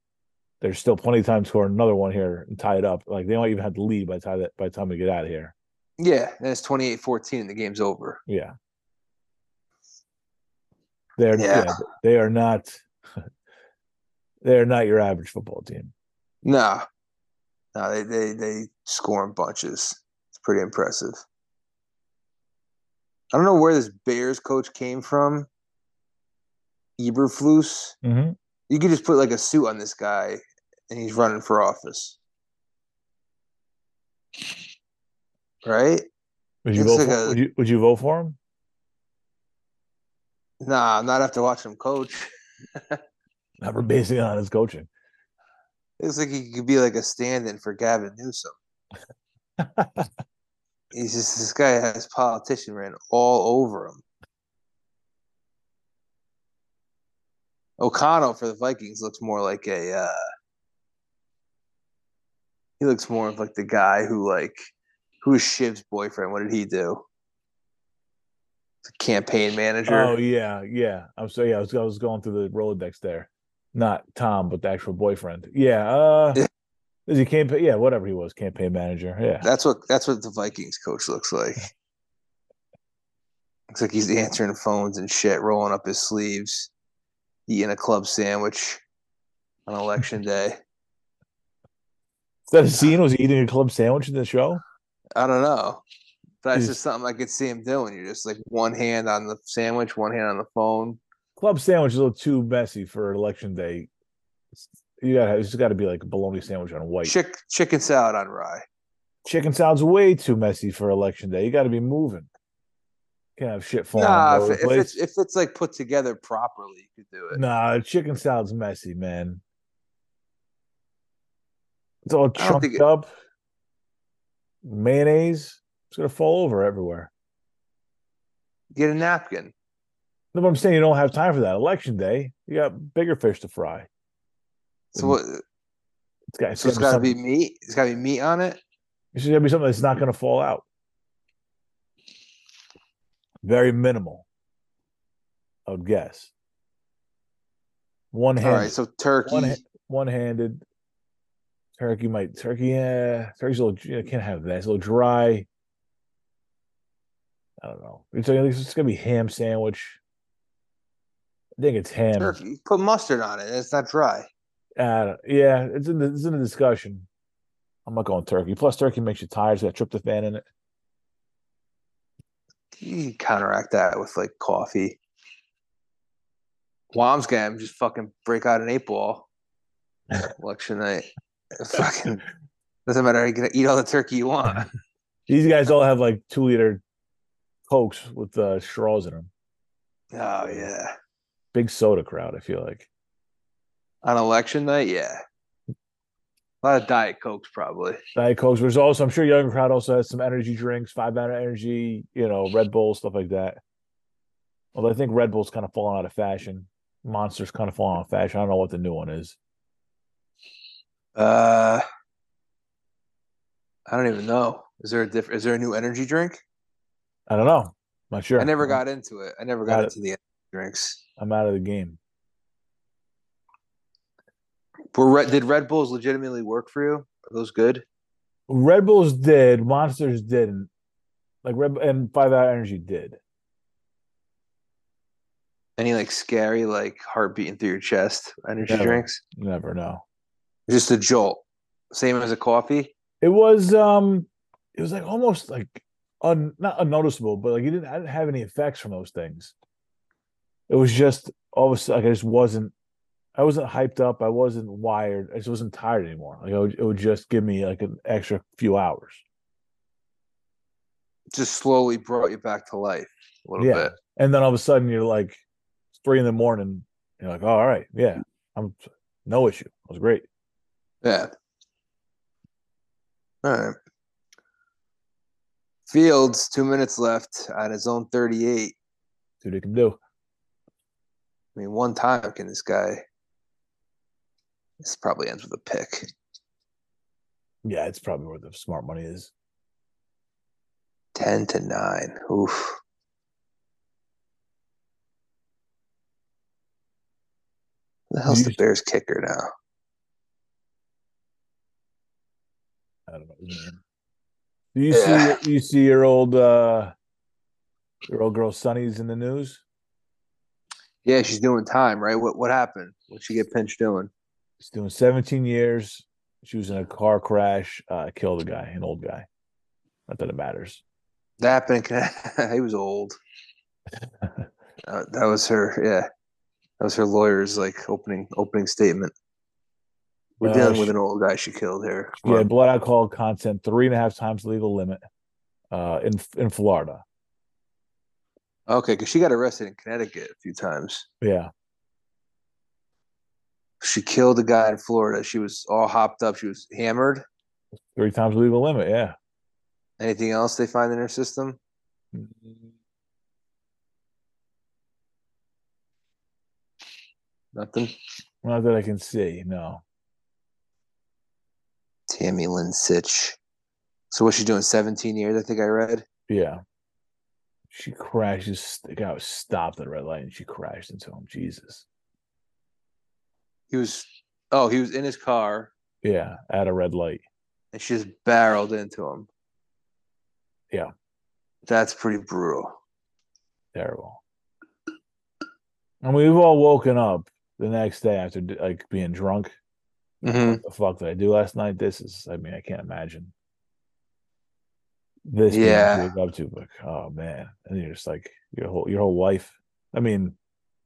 There's still plenty of time to score another one here and tie it up. Like they don't even have to lead by the time that by the time we get out of here. Yeah, and it's twenty-eight fourteen, and the game's over. Yeah, they're yeah, yeah they are not. They're not your average football team. No. No, they, they, they score in bunches. It's pretty impressive. I don't know where this Bears coach came from. Eberflus. Mm-hmm. You could just put like a suit on this guy and he's running for office. Right? Would you, vote, like for, a, would you, would you vote for him? Nah, not after watching him coach. Not for basing on his coaching. It's like he could be like a stand-in for Gavin Newsom. He's just this guy has politician ran all over him. O'Connell for the Vikings looks more like a. Uh, he looks more of like the guy who like who is Shiv's boyfriend. What did he do? The campaign manager. Oh yeah, yeah. I'm sorry. Yeah, I was I was going through the Rolodex there. Not Tom, but the actual boyfriend. Yeah. Uh, is he campaign? Yeah, whatever he was, campaign manager. Yeah. That's what that's what the Vikings coach looks like. Looks like he's answering phones and shit, rolling up his sleeves, eating a club sandwich on election day. Is that a scene? Was he eating a club sandwich in the show? I don't know. But that's just something I could see him doing. You're just like one hand on the sandwich, one hand on the phone. Club sandwich is a little too messy for election day. You gotta, it's got to be like a bologna sandwich on white. Chick, chicken salad on rye. Chicken salad's way too messy for election day. You got to be moving. You can't have shit falling nah, all over if, the place. If it's, if it's like put together properly, you could do it. Nah, chicken salad's messy, man. It's all chunked it... up. Mayonnaise. It's going to fall over everywhere. Get a napkin. No, but I'm saying you don't have time for that. Election day, you got bigger fish to fry. So what? It's got so it's got to be meat. It's got to be meat on it. It's got to be something that's not going to fall out. Very minimal, I would guess. One hand. All right, so turkey. One, one-handed turkey might turkey. Yeah, turkey's a little. You can't have that. It's a little dry. I don't know. It's, it's going to be ham sandwich. I think it's ham. Turkey. Put mustard on it. It's not dry. Uh, yeah, it's in the it's in the discussion. I'm not going turkey. Plus, turkey makes you tired. It's got tryptophan in it. You counteract that with like coffee. Wom's game just fucking break out an eight ball. Election night, fucking doesn't matter. You can eat all the turkey you want. These guys all have like two liter Cokes with uh, straws in them. Oh yeah, big soda crowd. I feel like. On election night, yeah. A lot of Diet Cokes, probably. Diet Cokes. There's also, I'm sure younger crowd also has some energy drinks, five-hour energy, you know, Red Bull, stuff like that. Although I think Red Bull's kind of falling out of fashion. Monster's kind of falling out of fashion. I don't know what the new one is. Uh, I don't even know. Is there a diff- Is there a new energy drink? I don't know. I'm not sure. I never got into it. I never got out into of, the energy drinks. I'm out of the game. Were, did Red Bulls legitimately work for you? Are those good? Red Bulls did. Monsters didn't. Like Red and Five Hour Energy did. Any like scary, like heart beating through your chest energy never, drinks? Never, no. Just a jolt. Same as a coffee. It was, um, it was like almost like un, not unnoticeable, but like you didn't. I didn't have any effects from those things. It was just all of a sudden, like I just wasn't. I wasn't hyped up. I wasn't wired. I just wasn't tired anymore. Like it would, it would just give me like an extra few hours. Just slowly brought you back to life a little yeah. bit. And then all of a sudden you're like three in the morning. You're like, oh, all right. Yeah. I'm no issue. It was great. Yeah. All right. Fields, two minutes left on his own thirty-eight. See what he can do. I mean, one time can this guy. This probably ends with a pick. Yeah, it's probably where the smart money is. Ten to nine. Oof. What the hell's the Bears kicker now? I don't know. Do you yeah. see? You see your old, uh, your old girl Sunny's in the news. Yeah, she's doing time, right? What what happened? What'd she get pinched doing? She's doing seventeen years. She was in a car crash, uh, killed a guy, an old guy. Not that it matters. That happened. He was old. uh, that was her. Yeah, that was her lawyer's like opening opening statement. We're uh, dealing she, with an old guy. She killed her. Come yeah, on. Blood alcohol content three and a half times legal limit. Uh, in in Florida. Okay, because she got arrested in Connecticut a few times. Yeah. She killed a guy in Florida. She was all hopped up. She was hammered. Three times legal limit, yeah. Anything else they find in her system? Mm-hmm. Nothing? Not that I can see, no. Tammy Lynn Sitch. So what's she doing, seventeen years, I think I read? Yeah. She crashes. The guy was stopped at a red light, and she crashed into him. Jesus. He was. Oh, he was in his car. Yeah, at a red light, and she just barreled into him. Yeah, that's pretty brutal. terrible. And we've all woken up the next day after like being drunk. Mm-hmm. What the fuck did I do last night? This is, I mean, I can't imagine this yeah. being wake up to, like, oh man. And you're just like, your whole your whole life. I mean,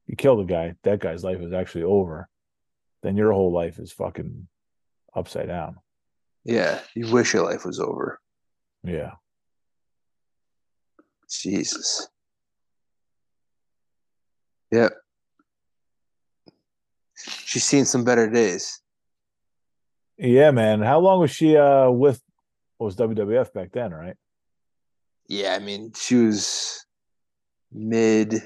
you kill the guy, that guy's life is actually over. Then your whole life is fucking upside down. Yeah, you wish your life was over. Yeah. Jesus. Yep. She's seen some better days. Yeah, man. How long was she uh, with what was W W F back then, right? Yeah, I mean, she was mid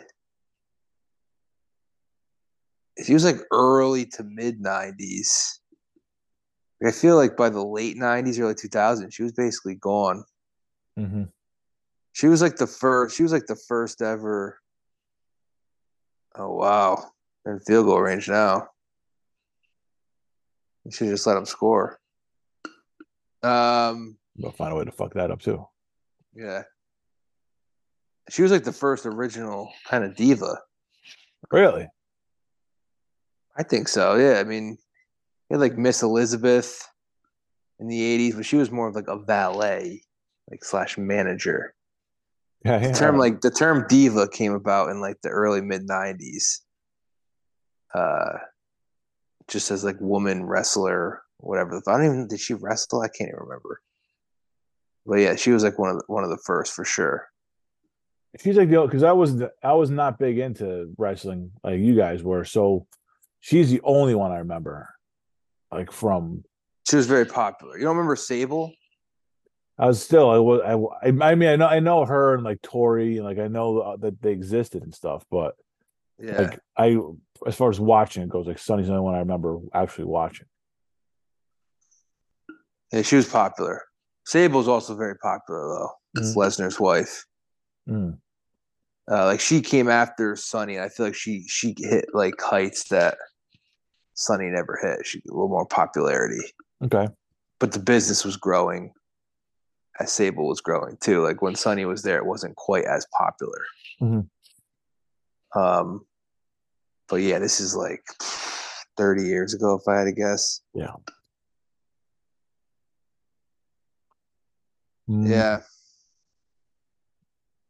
she was like early to mid nineties. Like, I feel like by the late nineties, early two thousands, she was basically gone. Mm-hmm. She was like the first she was like the first ever. Oh wow. In field goal range now. You should just let him score. Um, we'll find a way to fuck that up too. Yeah. She was like the first original kind of diva. Really? I think so, yeah. I mean, you had like Miss Elizabeth in the eighties, but she was more of like a valet, like slash manager. Yeah, yeah. The term like the term diva came about in like the early mid nineties. Uh just as like woman wrestler, whatever. I don't even did she wrestle? I can't even remember. But yeah, she was like one of the, one of the first for sure. She's like the because I was the, I was not big into wrestling like you guys were, so she's the only one I remember. Like from she was very popular. You don't remember Sable? I was still I was I, I mean I know I know her and like Tori and like I know that they existed and stuff, but yeah, like I as far as watching it goes, like Sunny's the only one I remember actually watching. Yeah, she was popular. Sable's also very popular though. It's mm. Lesnar's wife. Mm. Uh, like she came after Sunny, and I feel like she she hit like heights that Sunny never hit. She got a little more popularity. Okay, but the business was growing as Sable was growing too. Like when Sunny was there, it wasn't quite as popular. Mm-hmm. Um. But yeah, this is like thirty years ago, if I had to guess. Yeah. Mm. Yeah.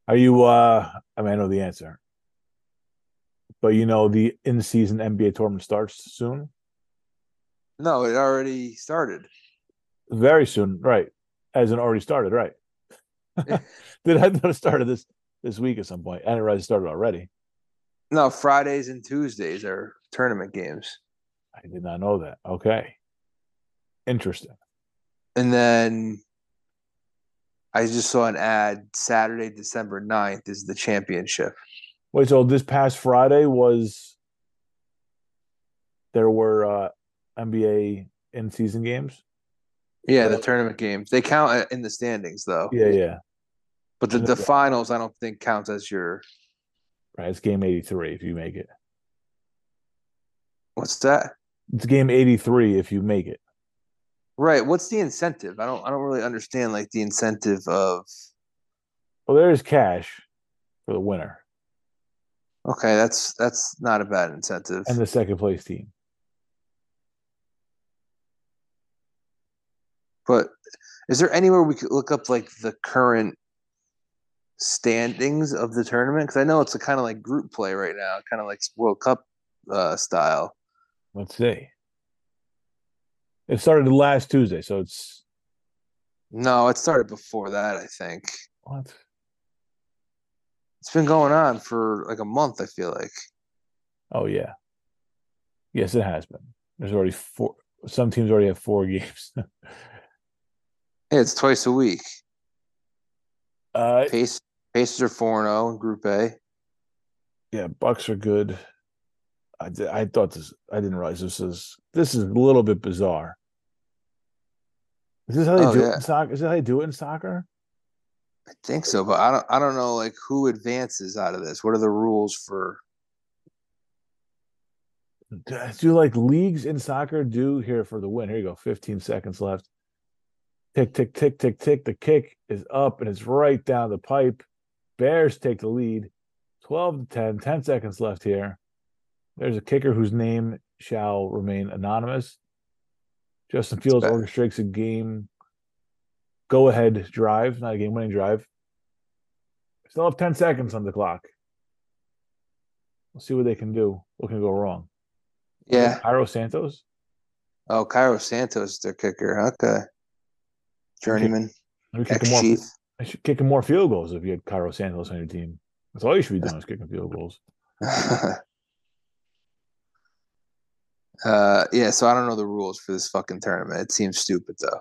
Are you, uh, I mean, I know the answer. But you know, the in-season N B A tournament starts soon? No, it already started. Very soon, right. As in already started, right. Did I know it started this, this week at some point? I didn't realize it started already. No, Fridays and Tuesdays are tournament games. I did not know that. Okay. Interesting. And then I just saw an ad. Saturday, December ninth is the championship. Wait, so this past Friday was – there were uh, N B A in-season games? Yeah, the tournament games. They count in the standings, though. Yeah, yeah. But the, the finals I don't think counts as your – right, it's game eighty-three if you make it. What's that? It's game eighty-three if you make it. Right. What's the incentive? I don't I don't really understand like the incentive of well, there's cash for the winner. Okay, that's that's not a bad incentive. And the second place team. But is there anywhere we could look up like the current standings of the tournament? Because I know it's a kind of like group play right now, kind of like World Cup uh, style. Let's see. It started last Tuesday, so it's no, it started before that, I think. What? It's been going on for like a month, I feel like. Oh yeah. Yes, it has been. There's already four. Some teams already have four games. Yeah, it's twice a week. Uh, Pace. Pacers are four and oh in Group A. Yeah, Bucks are good. I, did, I thought this. I didn't realize this is this is a little bit bizarre. Is this how they oh, do yeah. it in soccer? Is that how they do it in soccer? I think so, but I don't. I don't know like who advances out of this. What are the rules for? Do like leagues in soccer do here for the win? Here you go. fifteen seconds left. Tick, tick, tick, tick, tick. The kick is up, and it's right down the pipe. Bears take the lead, twelve to ten, ten seconds left here. There's a kicker whose name shall remain anonymous. Justin Fields orchestrates a game go-ahead drive, not a game-winning drive. Still have ten seconds on the clock. We'll see what they can do. What can go wrong? Yeah. Cairo Santos? Oh, Cairo Santos, their kicker. Okay. Journeyman. Ex-chief. I should kick more field goals if you had Cairo Santos on your team. That's all you should be doing is kicking field goals. uh, yeah, so I don't know the rules for this fucking tournament. It seems stupid, though.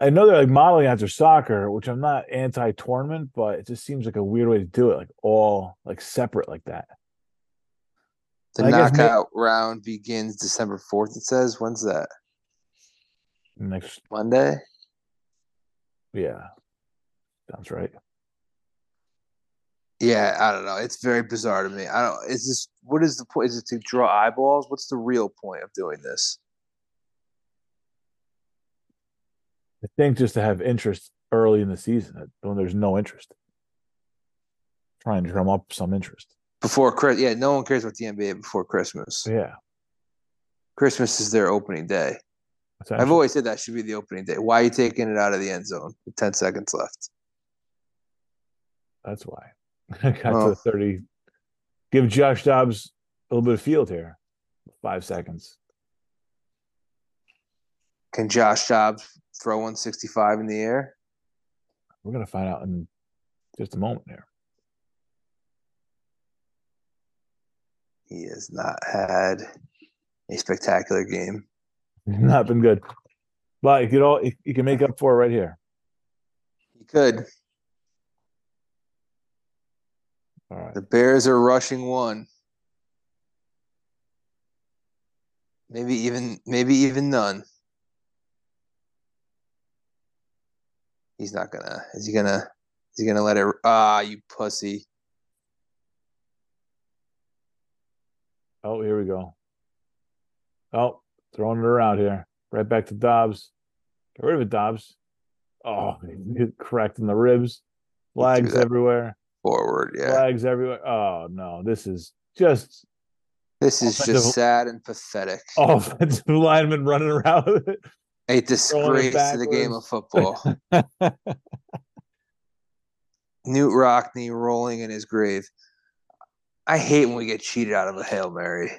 I know they're like modeling after soccer, which I'm not anti-tournament, but it just seems like a weird way to do it, like all like separate like that. The and knockout ma- round begins December fourth, it says. When's that? Next Monday? Yeah. Sounds right. Yeah, I don't know. It's very bizarre to me. I don't. Is this what is the point? Is it to draw eyeballs? What's the real point of doing this? I think just to have interest early in the season when there's no interest, trying to drum up some interest before Christmas. Yeah, no one cares about the N B A before Christmas. Yeah, Christmas is their opening day. Actually, I've always said that should be the opening day. Why are you taking it out of the end zone with ten seconds left? That's why. I got oh. to the thirty. Give Josh Dobbs a little bit of field here. Five seconds. Can Josh Dobbs throw one sixty-five in the air? We're going to find out in just a moment here. He has not had a spectacular game. Not been good. But you could all you can make up for it right here. He could. All right. The Bears are rushing one. Maybe even maybe even none. He's not gonna. Is he gonna? Is he gonna let it? Ah, you pussy! Oh, here we go. Oh, throwing it around here. Right back to Dobbs. Get rid of it, Dobbs. Oh, he's cracked in the ribs. Flags everywhere. Forward, yeah. Flags everywhere. Oh no, this is just. This is just sad and pathetic. Offensive lineman running around with it. A disgrace to the game of football. Newt Rockne rolling in his grave. I hate when we get cheated out of a Hail Mary.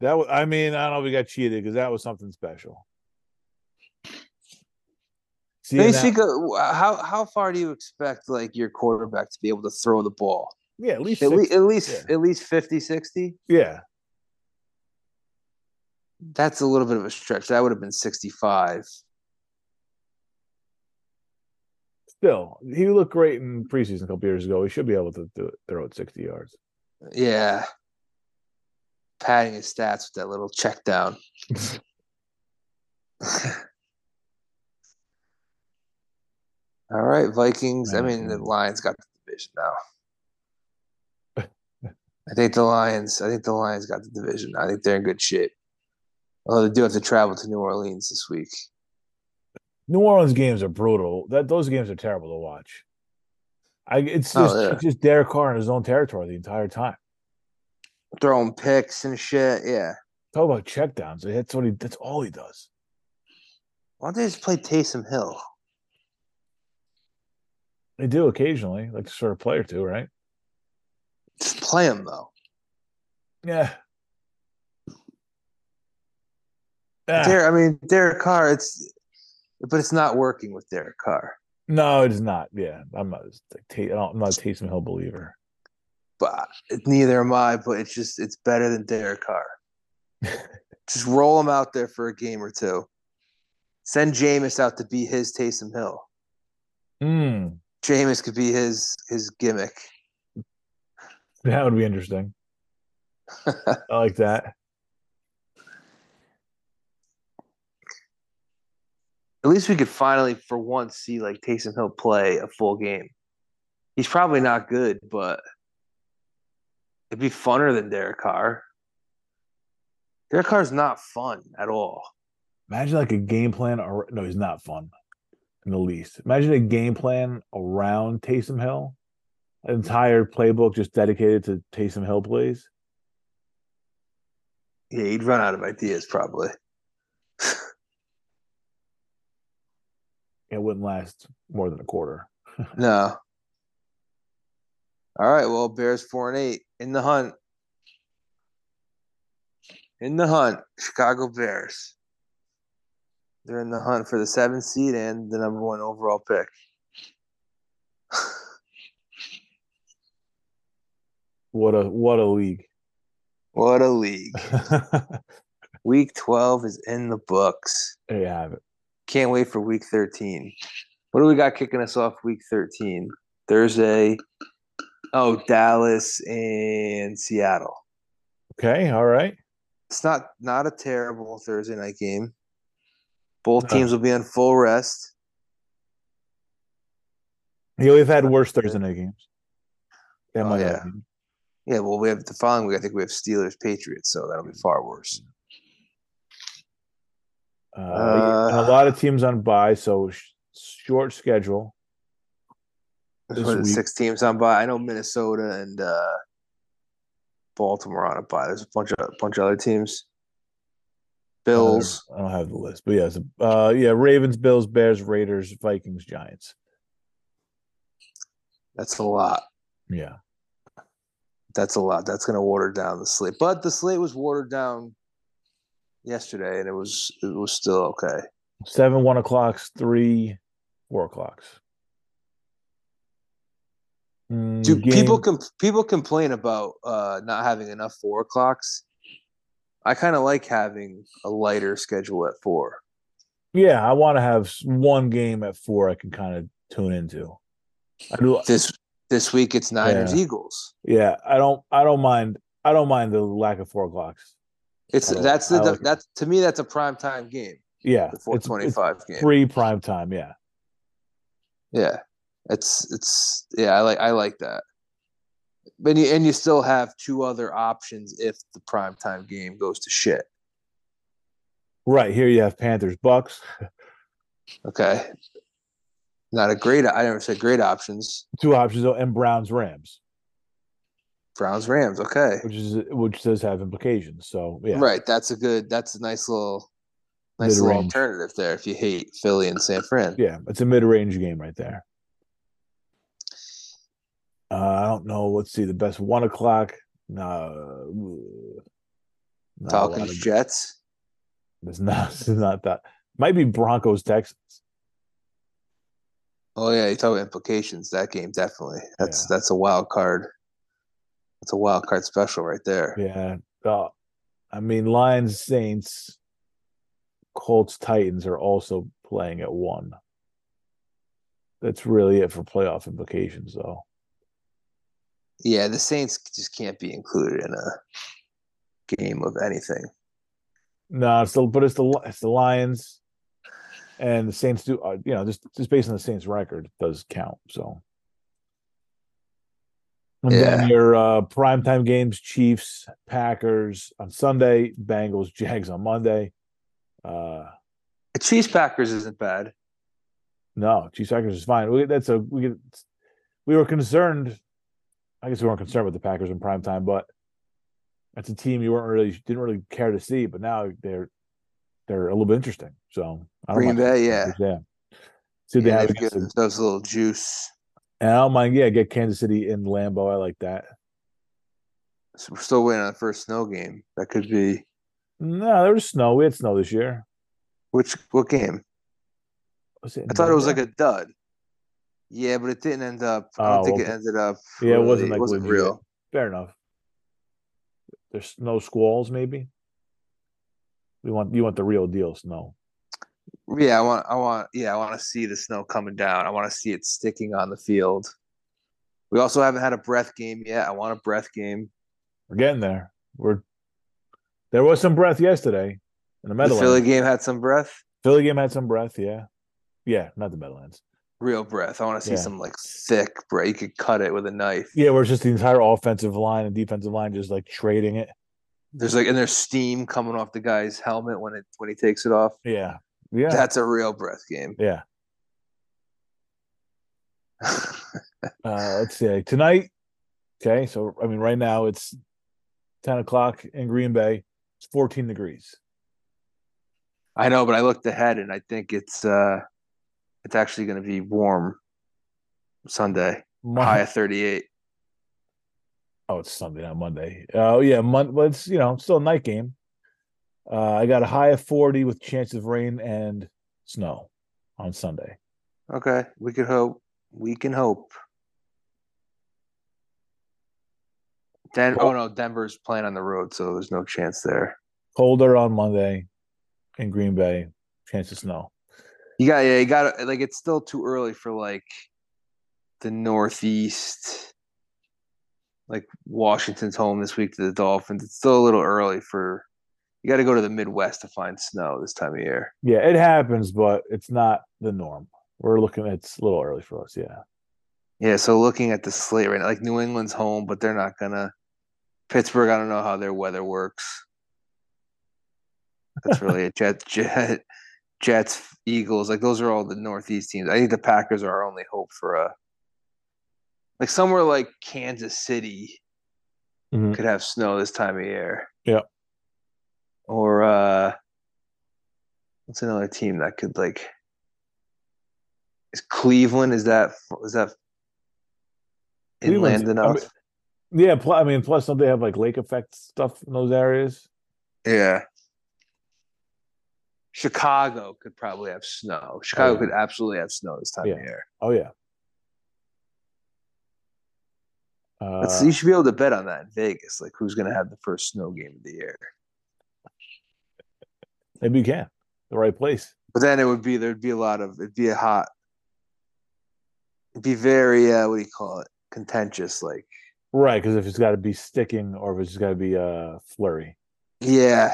That was, I mean, I don't know if we got cheated because that was something special. Seeing Basically, that, how how far do you expect like your quarterback to be able to throw the ball? Yeah, at least at, sixty, le- at least yeah. at least fifty, sixty? Yeah. That's a little bit of a stretch. That would have been sixty-five. Still, he looked great in preseason a couple years ago. He should be able to do it, throw it sixty yards. Yeah. Padding his stats with that little check down. All right, Vikings. I mean, the Lions got the division now. I think the Lions, I think the Lions got the division. I think they're in good shape. Although they do have to travel to New Orleans this week. New Orleans games are brutal. That those games are terrible to watch. I it's just oh, yeah. it's just Derek Carr in his own territory the entire time. Throwing picks and shit, yeah. Talk about checkdowns. That's what he that's all he does. Why don't they just play Taysom Hill? They do occasionally, like to sort of play or two, right? Just play him, though. Yeah. Ah. Derek, I mean, Derek Carr, it's – but it's not working with Derek Carr. No, it is not. Yeah, I'm not, I'm not a Taysom Hill believer. But neither am I, but it's just – it's better than Derek Carr. Just roll him out there for a game or two. Send Jameis out to be his Taysom Hill. Mm. Jameis could be his his gimmick. That would be interesting. I like that. At least we could finally, for once, see like Taysom Hill play a full game. He's probably not good, but it'd be funner than Derek Carr. Derek Carr's not fun at all. Imagine like a game plan. Or, no, he's not fun in the least. Imagine a game plan around Taysom Hill. entire playbook just dedicated to Taysom Hill plays? Yeah, he'd run out of ideas probably. It wouldn't last more than a quarter. No. All right, well, Bears four and eight in the hunt. In the hunt, Chicago Bears. They're in the hunt for the seventh seed and the number one overall pick. What a what a league. What a league. Week twelve is in the books. There you have it. Can't wait for week thirteen. What do we got kicking us off week thirteen? Thursday. Oh, Dallas and Seattle. Okay, all right. It's not not a terrible Thursday night game. Both teams will be on full rest. Yeah, we've had worse Thursday night games. That oh, might yeah. Happen. Yeah, well, we have the following week. I think we have Steelers, Patriots, so that'll be far worse. Uh, uh, and a lot of teams on bye, so sh- short schedule. There's six teams on bye. I know Minnesota and uh, Baltimore on a bye. There's a bunch of bunch of other teams. Bills. I don't have the list, but yeah, a, uh, yeah, Ravens, Bills, Bears, Raiders, Vikings, Giants. That's a lot. Yeah, that's a lot. That's going to water down the slate. But the slate was watered down yesterday, and it was it was still okay. Seven one o'clocks, three four o'clocks. Mm, Do game. people com- people complain about uh, not having enough four o'clocks? I kind of like having a lighter schedule at four. Yeah, I want to have one game at four I can kind of tune into. I do this this week. It's Niners yeah. Eagles. Yeah, I don't I don't mind I don't mind the lack of four o'clocks. It's that's the like that's to me that's a prime time game. Yeah, the four twenty five game, free prime time. Yeah, yeah, it's it's yeah. I like I like that. But you, and you still have two other options if the primetime game goes to shit. Right. Here you have Panthers, Bucks. Okay. Not a great – I never said great options. Two options, and Browns, Rams. Browns, Rams, okay. Which is which does have implications, so, yeah. Right. That's a good – that's a nice little nice mid-range. little alternative there if you hate Philly and San Fran. Yeah, it's a mid-range game right there. Uh, I don't know. Let's see. The best one o'clock. No. Nah, Falcons of, Jets. It's not. It's not that. Might be Broncos Texans. Oh yeah, you talk about implications. That game definitely. That's yeah. that's a wild card. That's a wild card special right there. Yeah. Uh, I mean, Lions, Saints, Colts, Titans are also playing at one. That's really it for playoff implications, though. Yeah, the Saints just can't be included in a game of anything. No, it's the, but it's the it's the Lions, and the Saints do. Uh, you know, just just based on the Saints' record, it does count. So, and yeah. Then your uh, primetime games: Chiefs, Packers on Sunday, Bengals, Jags on Monday. Uh, Chiefs Packers isn't bad. No, Chiefs Packers is fine. We, that's a we we were concerned. I guess we weren't concerned with the Packers in primetime, but that's a team you weren't really didn't really care to see, but now they're they're a little bit interesting. So I don't Green Bay, yeah. yeah. See, they yeah, have give themselves a little juice. And I don't mind, yeah, get Kansas City in Lambeau. I like that. So we're still waiting on the first snow game. That could be No, there was snow. We had snow this year. Which what game? Was it I thought Denver? It was like a dud. Yeah, but it didn't end up. I don't oh, think well, it ended up. Yeah, really, it wasn't like it wasn't real. Fair enough. There's no squalls, maybe. We want you want the real deal snow. Yeah, I want. I want. Yeah, I want to see the snow coming down. I want to see it sticking on the field. We also haven't had a breath game yet. I want a breath game. We're getting there. We're. There was some breath yesterday in the Meadowlands. The Philly game had some breath. Philly game had some breath. Yeah, yeah, not the Meadowlands. Real breath. I want to see yeah. some like thick breath. You could cut it with a knife. Yeah, where it's just the entire offensive line and defensive line just like trading it. There's like and there's steam coming off the guy's helmet when it when he takes it off. Yeah, yeah. That's a real breath game. Yeah. Uh, let's see. Tonight, okay, so, I mean, right now it's ten o'clock in Green Bay. It's fourteen degrees. I know, but I looked ahead, and I think it's uh, it's actually going to be warm Sunday, Monday. High of thirty-eight. Oh, it's Sunday, not Monday. Oh, uh, yeah, Mon- but it's, you know, still a night game. Uh, I got a high of forty with chance of rain and snow on Sunday. Okay, we could hope. We can hope. Den- oh, no, Denver's playing on the road, so there's no chance there. Colder on Monday in Green Bay, chance of snow. You got, yeah, you got, like, it's still too early for, like, the Northeast. Like, Washington's home this week to the Dolphins. It's still a little early for – you got to go to the Midwest to find snow this time of year. Yeah, it happens, but it's not the norm. We're looking – it's a little early for us, yeah. Yeah, so looking at the slate right now, like, New England's home, but they're not going to – Pittsburgh, I don't know how their weather works. That's really it. Jet, Jet, Jets, Eagles, like, those are all the Northeast teams. I think the Packers are our only hope for a – like, somewhere like Kansas City mm-hmm. could have snow this time of year. Yeah. Or uh, what's another team that could, like, is Cleveland? Is that is that inland enough? I mean, yeah. Pl- I mean, plus don't they have like lake effect stuff in those areas? Yeah. Chicago could probably have snow. Chicago oh, yeah. could absolutely have snow this time yeah. of year. Oh yeah. Uh, you should be able to bet on that in Vegas, like who's going to have the first snow game of the year. Maybe you can, the right place. But then it would be there'd be a lot of it'd be a hot, it'd be very uh, what do you call it? Contentious, like right? Because if it's got to be sticking, or if it's got to be a uh, flurry. Yeah,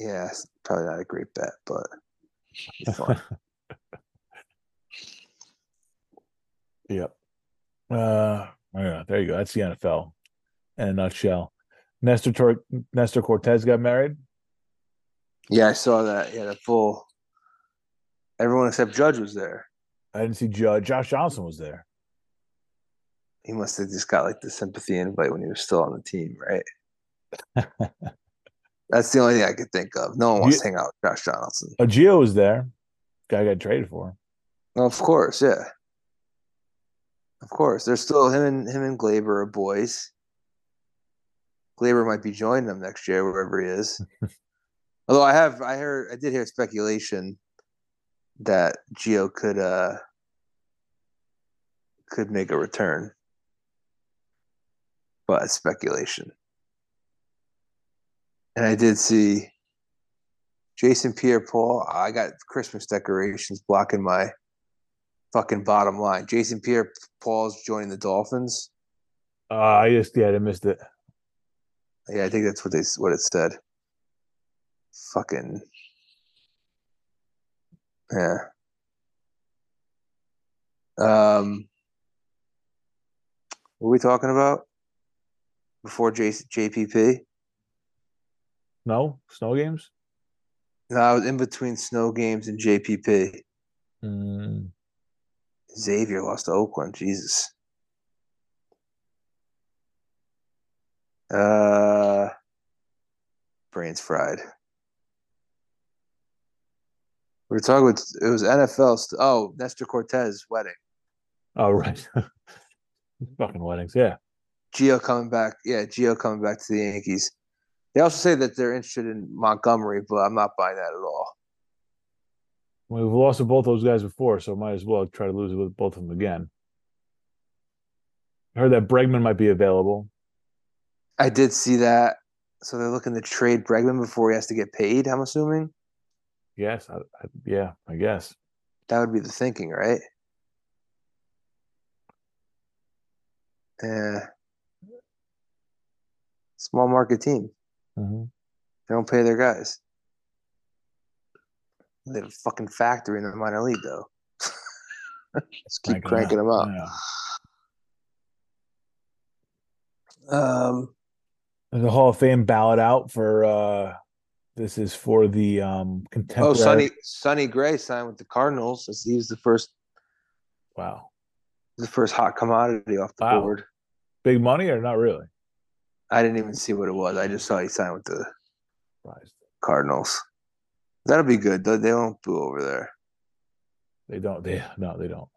yeah, it's probably not a great bet, but it's fun. Yep. Uh. Yeah, there you go. That's the N F L in a nutshell. Nestor Tor- Nestor Cortez got married. Yeah, I saw that. Yeah, the full. Everyone except Judge was there. I didn't see Judge. Josh Johnson was there. He must have just got like the sympathy invite when he was still on the team, right? That's the only thing I could think of. No one wants G- to hang out with Josh Johnson. Oh, Gio was there. Guy got traded for him. Well, of course, yeah. Of course, there's still him and him and Glaber are boys. Glaber might be joining them next year, wherever he is. Although I have, I heard, I did hear speculation that Gio could uh, could make a return, but it's speculation. And I did see Jason Pierre-Paul. I got Christmas decorations blocking my. Fucking bottom line. Jason Pierre-Paul's joining the Dolphins. Uh, I just yeah, I missed it. Yeah, I think that's what they what it said. Fucking yeah. Um, what were we talking about before J P P? No snow games. No, I was in between snow games and J P P. Mm. Xavier lost to Oakland. Jesus. Uh, brain's fried. We were talking with it was N F L. St- oh, Nestor Cortez wedding. Oh right, fucking weddings. Yeah. Gio coming back. Yeah, Gio coming back to the Yankees. They also say that they're interested in Montgomery, but I'm not buying that at all. We've lost to both those guys before, so might as well try to lose with both of them again. I heard that Bregman might be available. I did see that. So they're looking to trade Bregman before he has to get paid, I'm assuming? Yes. I, I, yeah, I guess. That would be the thinking, right? Yeah. Small market team. Mm-hmm. They don't pay their guys. They have a fucking factory in the minor league, though. Just keep cranking, cranking them up. Yeah. Um, There's a Hall of Fame ballot out for uh, this is for the um, contemporary. Oh, Sonny Sonny Gray signed with the Cardinals. He was the first. Wow. The first hot commodity off the wow. board. Big money or not really? I didn't even see what it was. I just saw he signed with the Rise. Cardinals. That'll be good. They don't boo over there. They don't. They no. They don't.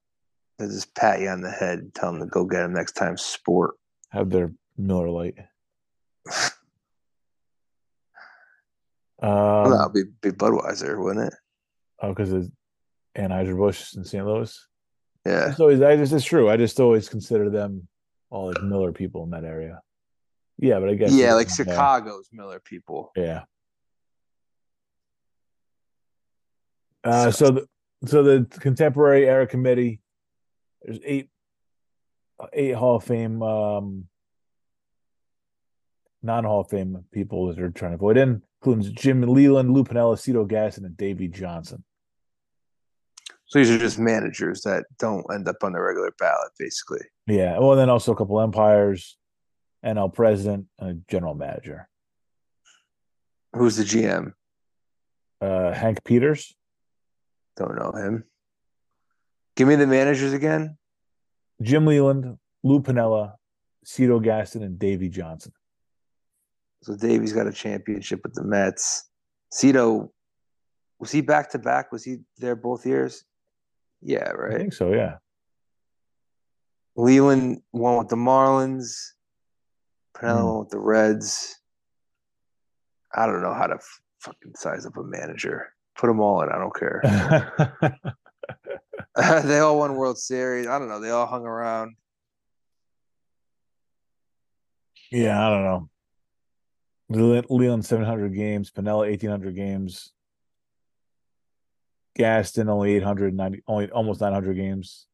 They just pat you on the head and tell them to go get him next time. Sport. Have their Miller Lite. um, well, that'll be, be Budweiser, wouldn't it? Oh, because it's Anheuser-Busch in Saint Louis. Yeah. So I just it's true. I just always consider them all like Miller people in that area. Yeah, but I guess yeah, like Chicago's there. Miller people. Yeah. Uh, so, so the so the contemporary era committee. There's eight eight Hall of Fame, um, non Hall of Fame people that are trying to avoid in, including Jim Leyland, Lou Piniella, Cito Gaston, and Davey Johnson. So these are just managers that don't end up on the regular ballot, basically. Yeah. Well, and then also a couple umpires, N L president, and a general manager. Who's the G M? Uh, Hank Peters. Don't know him. Give me the managers again. Jim Leyland, Lou Piniella, Cito Gaston, and Davey Johnson. So Davey's got a championship with the Mets. Cito, was he back-to-back? Was he there both years? Yeah, right? I think so, yeah. Leland won with the Marlins. Piniella mm. won with the Reds. I don't know how to f- fucking size up a manager. Put them all in. I don't care. They all won World Series. I don't know. They all hung around. Yeah, I don't know. Le- Leland, seven hundred games. Piniella, eighteen hundred games. Gaston, only eight hundred ninety, only almost nine hundred games.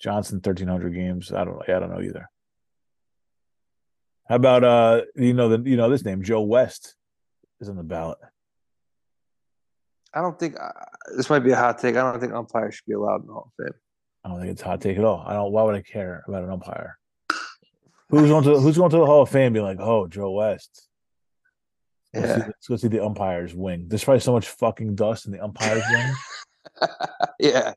Johnson, thirteen hundred games. I don't I don't know either. How about, uh, you know, the, you know this name, Joe West is on the ballot. I don't think uh, this might be a hot take. I don't think umpires should be allowed in the Hall of Fame. I don't think it's a hot take at all. I don't. Why would I care about an umpire? Who's going to Who's going to the Hall of Fame? And be like, oh, Joe West. Let's, yeah. see, let's go see the umpires wing. There's probably so much fucking dust in the umpires wing. Yeah.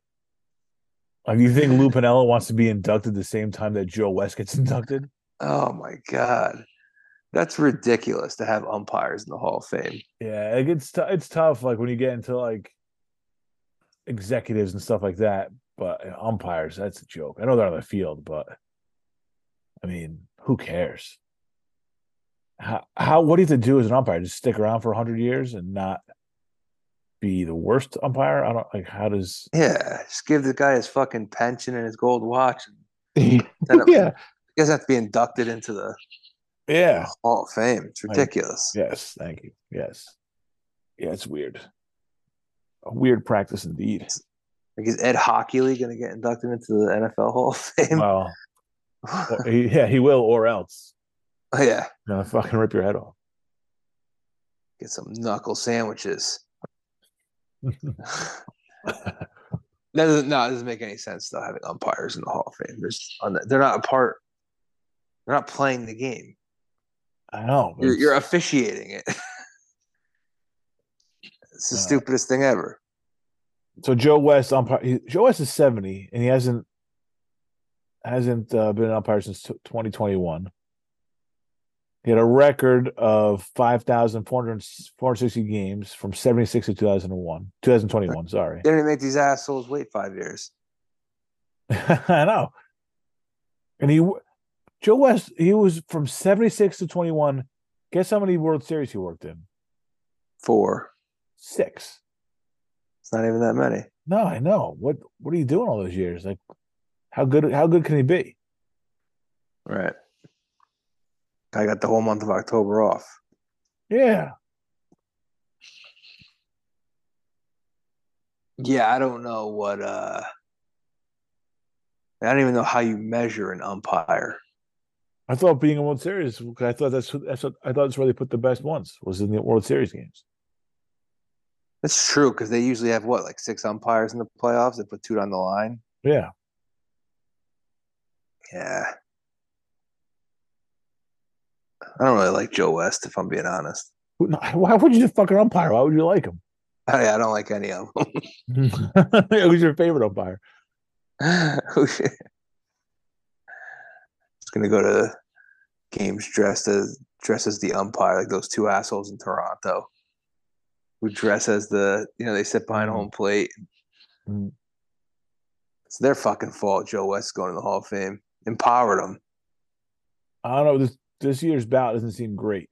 Like, you think Lou Piniella wants to be inducted the same time that Joe West gets inducted? Oh my god. That's ridiculous to have umpires in the Hall of Fame. Yeah, like it's t- it's tough. Like when you get into like executives and stuff like that, but you know, umpires, that's a joke. I know they're on the field, but I mean, who cares? How how what do you have to do as an umpire? Just stick around for a hundred years and not be the worst umpire? I don't like how does yeah. Just give the guy his fucking pension and his gold watch. And it, yeah, he doesn't have to be inducted into the. Yeah, Hall of Fame. It's ridiculous. Like, yes, thank you. Yes, yeah, it's weird. A weird practice indeed. Like, is Ed Hockley going to get inducted into the N F L Hall of Fame? Well, he, yeah, he will, or else. Oh yeah, you're gonna fucking rip your head off. Get some knuckle sandwiches. that doesn't. No, it doesn't make any sense though. Having umpires in the Hall of Fame, they're, they're not a part. They're not playing the game. I know. You're, you're officiating it. It's the uh, stupidest thing ever. So Joe West, umpire, Joe West is seventy, and he hasn't hasn't uh, been an umpire since twenty twenty-one. He had a record of five thousand four hundred sixty games from seventy-six to two thousand one, twenty twenty-one. Sorry, they didn't make these assholes wait five years. I know, and he. Joe West, he was from seventy-six to twenty-one. Guess how many World Series he worked in? Four. Six. It's not even that many. No, I know. What What are you doing all those years? Like, how good How good can he be? Right. I got the whole month of October off. Yeah. Yeah, I don't know what... Uh, I don't even know how you measure an umpire. I thought being in World Series, because I thought that's, that's what, I thought that's where they put the best ones was in the World Series games. That's true because they usually have what, like six umpires in the playoffs. They put two on the line. Yeah, yeah. I don't really like Joe West, if I'm being honest. Why would you fucking umpire? Why would you like him? I, I don't like any of them. Who's your favorite umpire? going to go to games dressed as dressed as the umpire, like those two assholes in Toronto who dress as the, you know, they sit behind home plate. Mm-hmm. It's their fucking fault Joe West going to the Hall of Fame. Empowered them. I don't know. This this year's ballot doesn't seem great.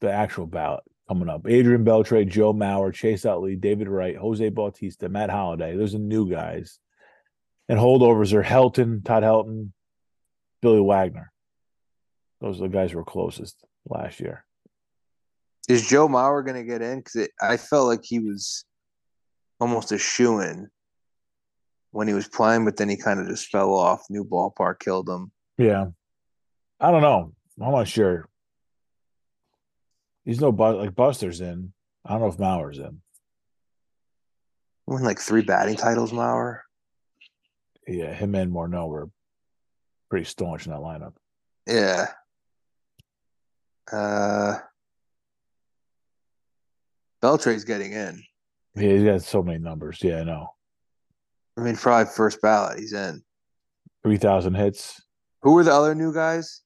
The actual ballot coming up. Adrian Beltre, Joe Mauer, Chase Utley, David Wright, Jose Bautista, Matt Holliday. Those are new guys. And holdovers are Helton, Todd Helton, Billy Wagner. Those are the guys who were closest last year. Is Joe Mauer going to get in? Because I felt like he was almost a shoo-in when he was playing, but then he kind of just fell off. New ballpark killed him. Yeah. I don't know. I'm not sure. He's no bu- – like Buster's in. I don't know if Mauer's in. Won like three batting titles, Mauer. Yeah, him and Morneau were pretty staunch in that lineup. Yeah. Uh, Beltre's getting in. Yeah, he's got so many numbers. Yeah, I know. I mean, probably first ballot. He's in. three thousand hits. Who were the other new guys?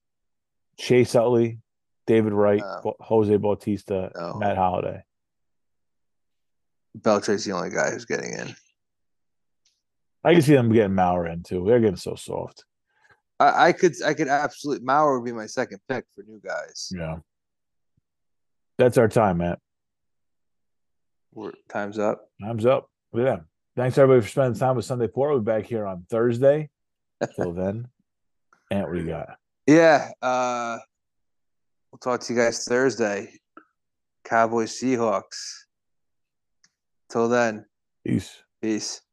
Chase Utley, David Wright, uh, Jose Bautista, no. Matt Holliday. Beltre's the only guy who's getting in. I can see them getting Mauer in too. They're getting so soft. I, I could, I could absolutely. Mauer would be my second pick for new guys. Yeah, that's our time, Matt. We're, time's up. Time's up. Yeah. Thanks everybody for spending time with Sunday Port. We'll be back here on Thursday. Till then, Ant, what do you got? Yeah, uh, we'll talk to you guys Thursday. Cowboys Seahawks. Till then, peace. Peace.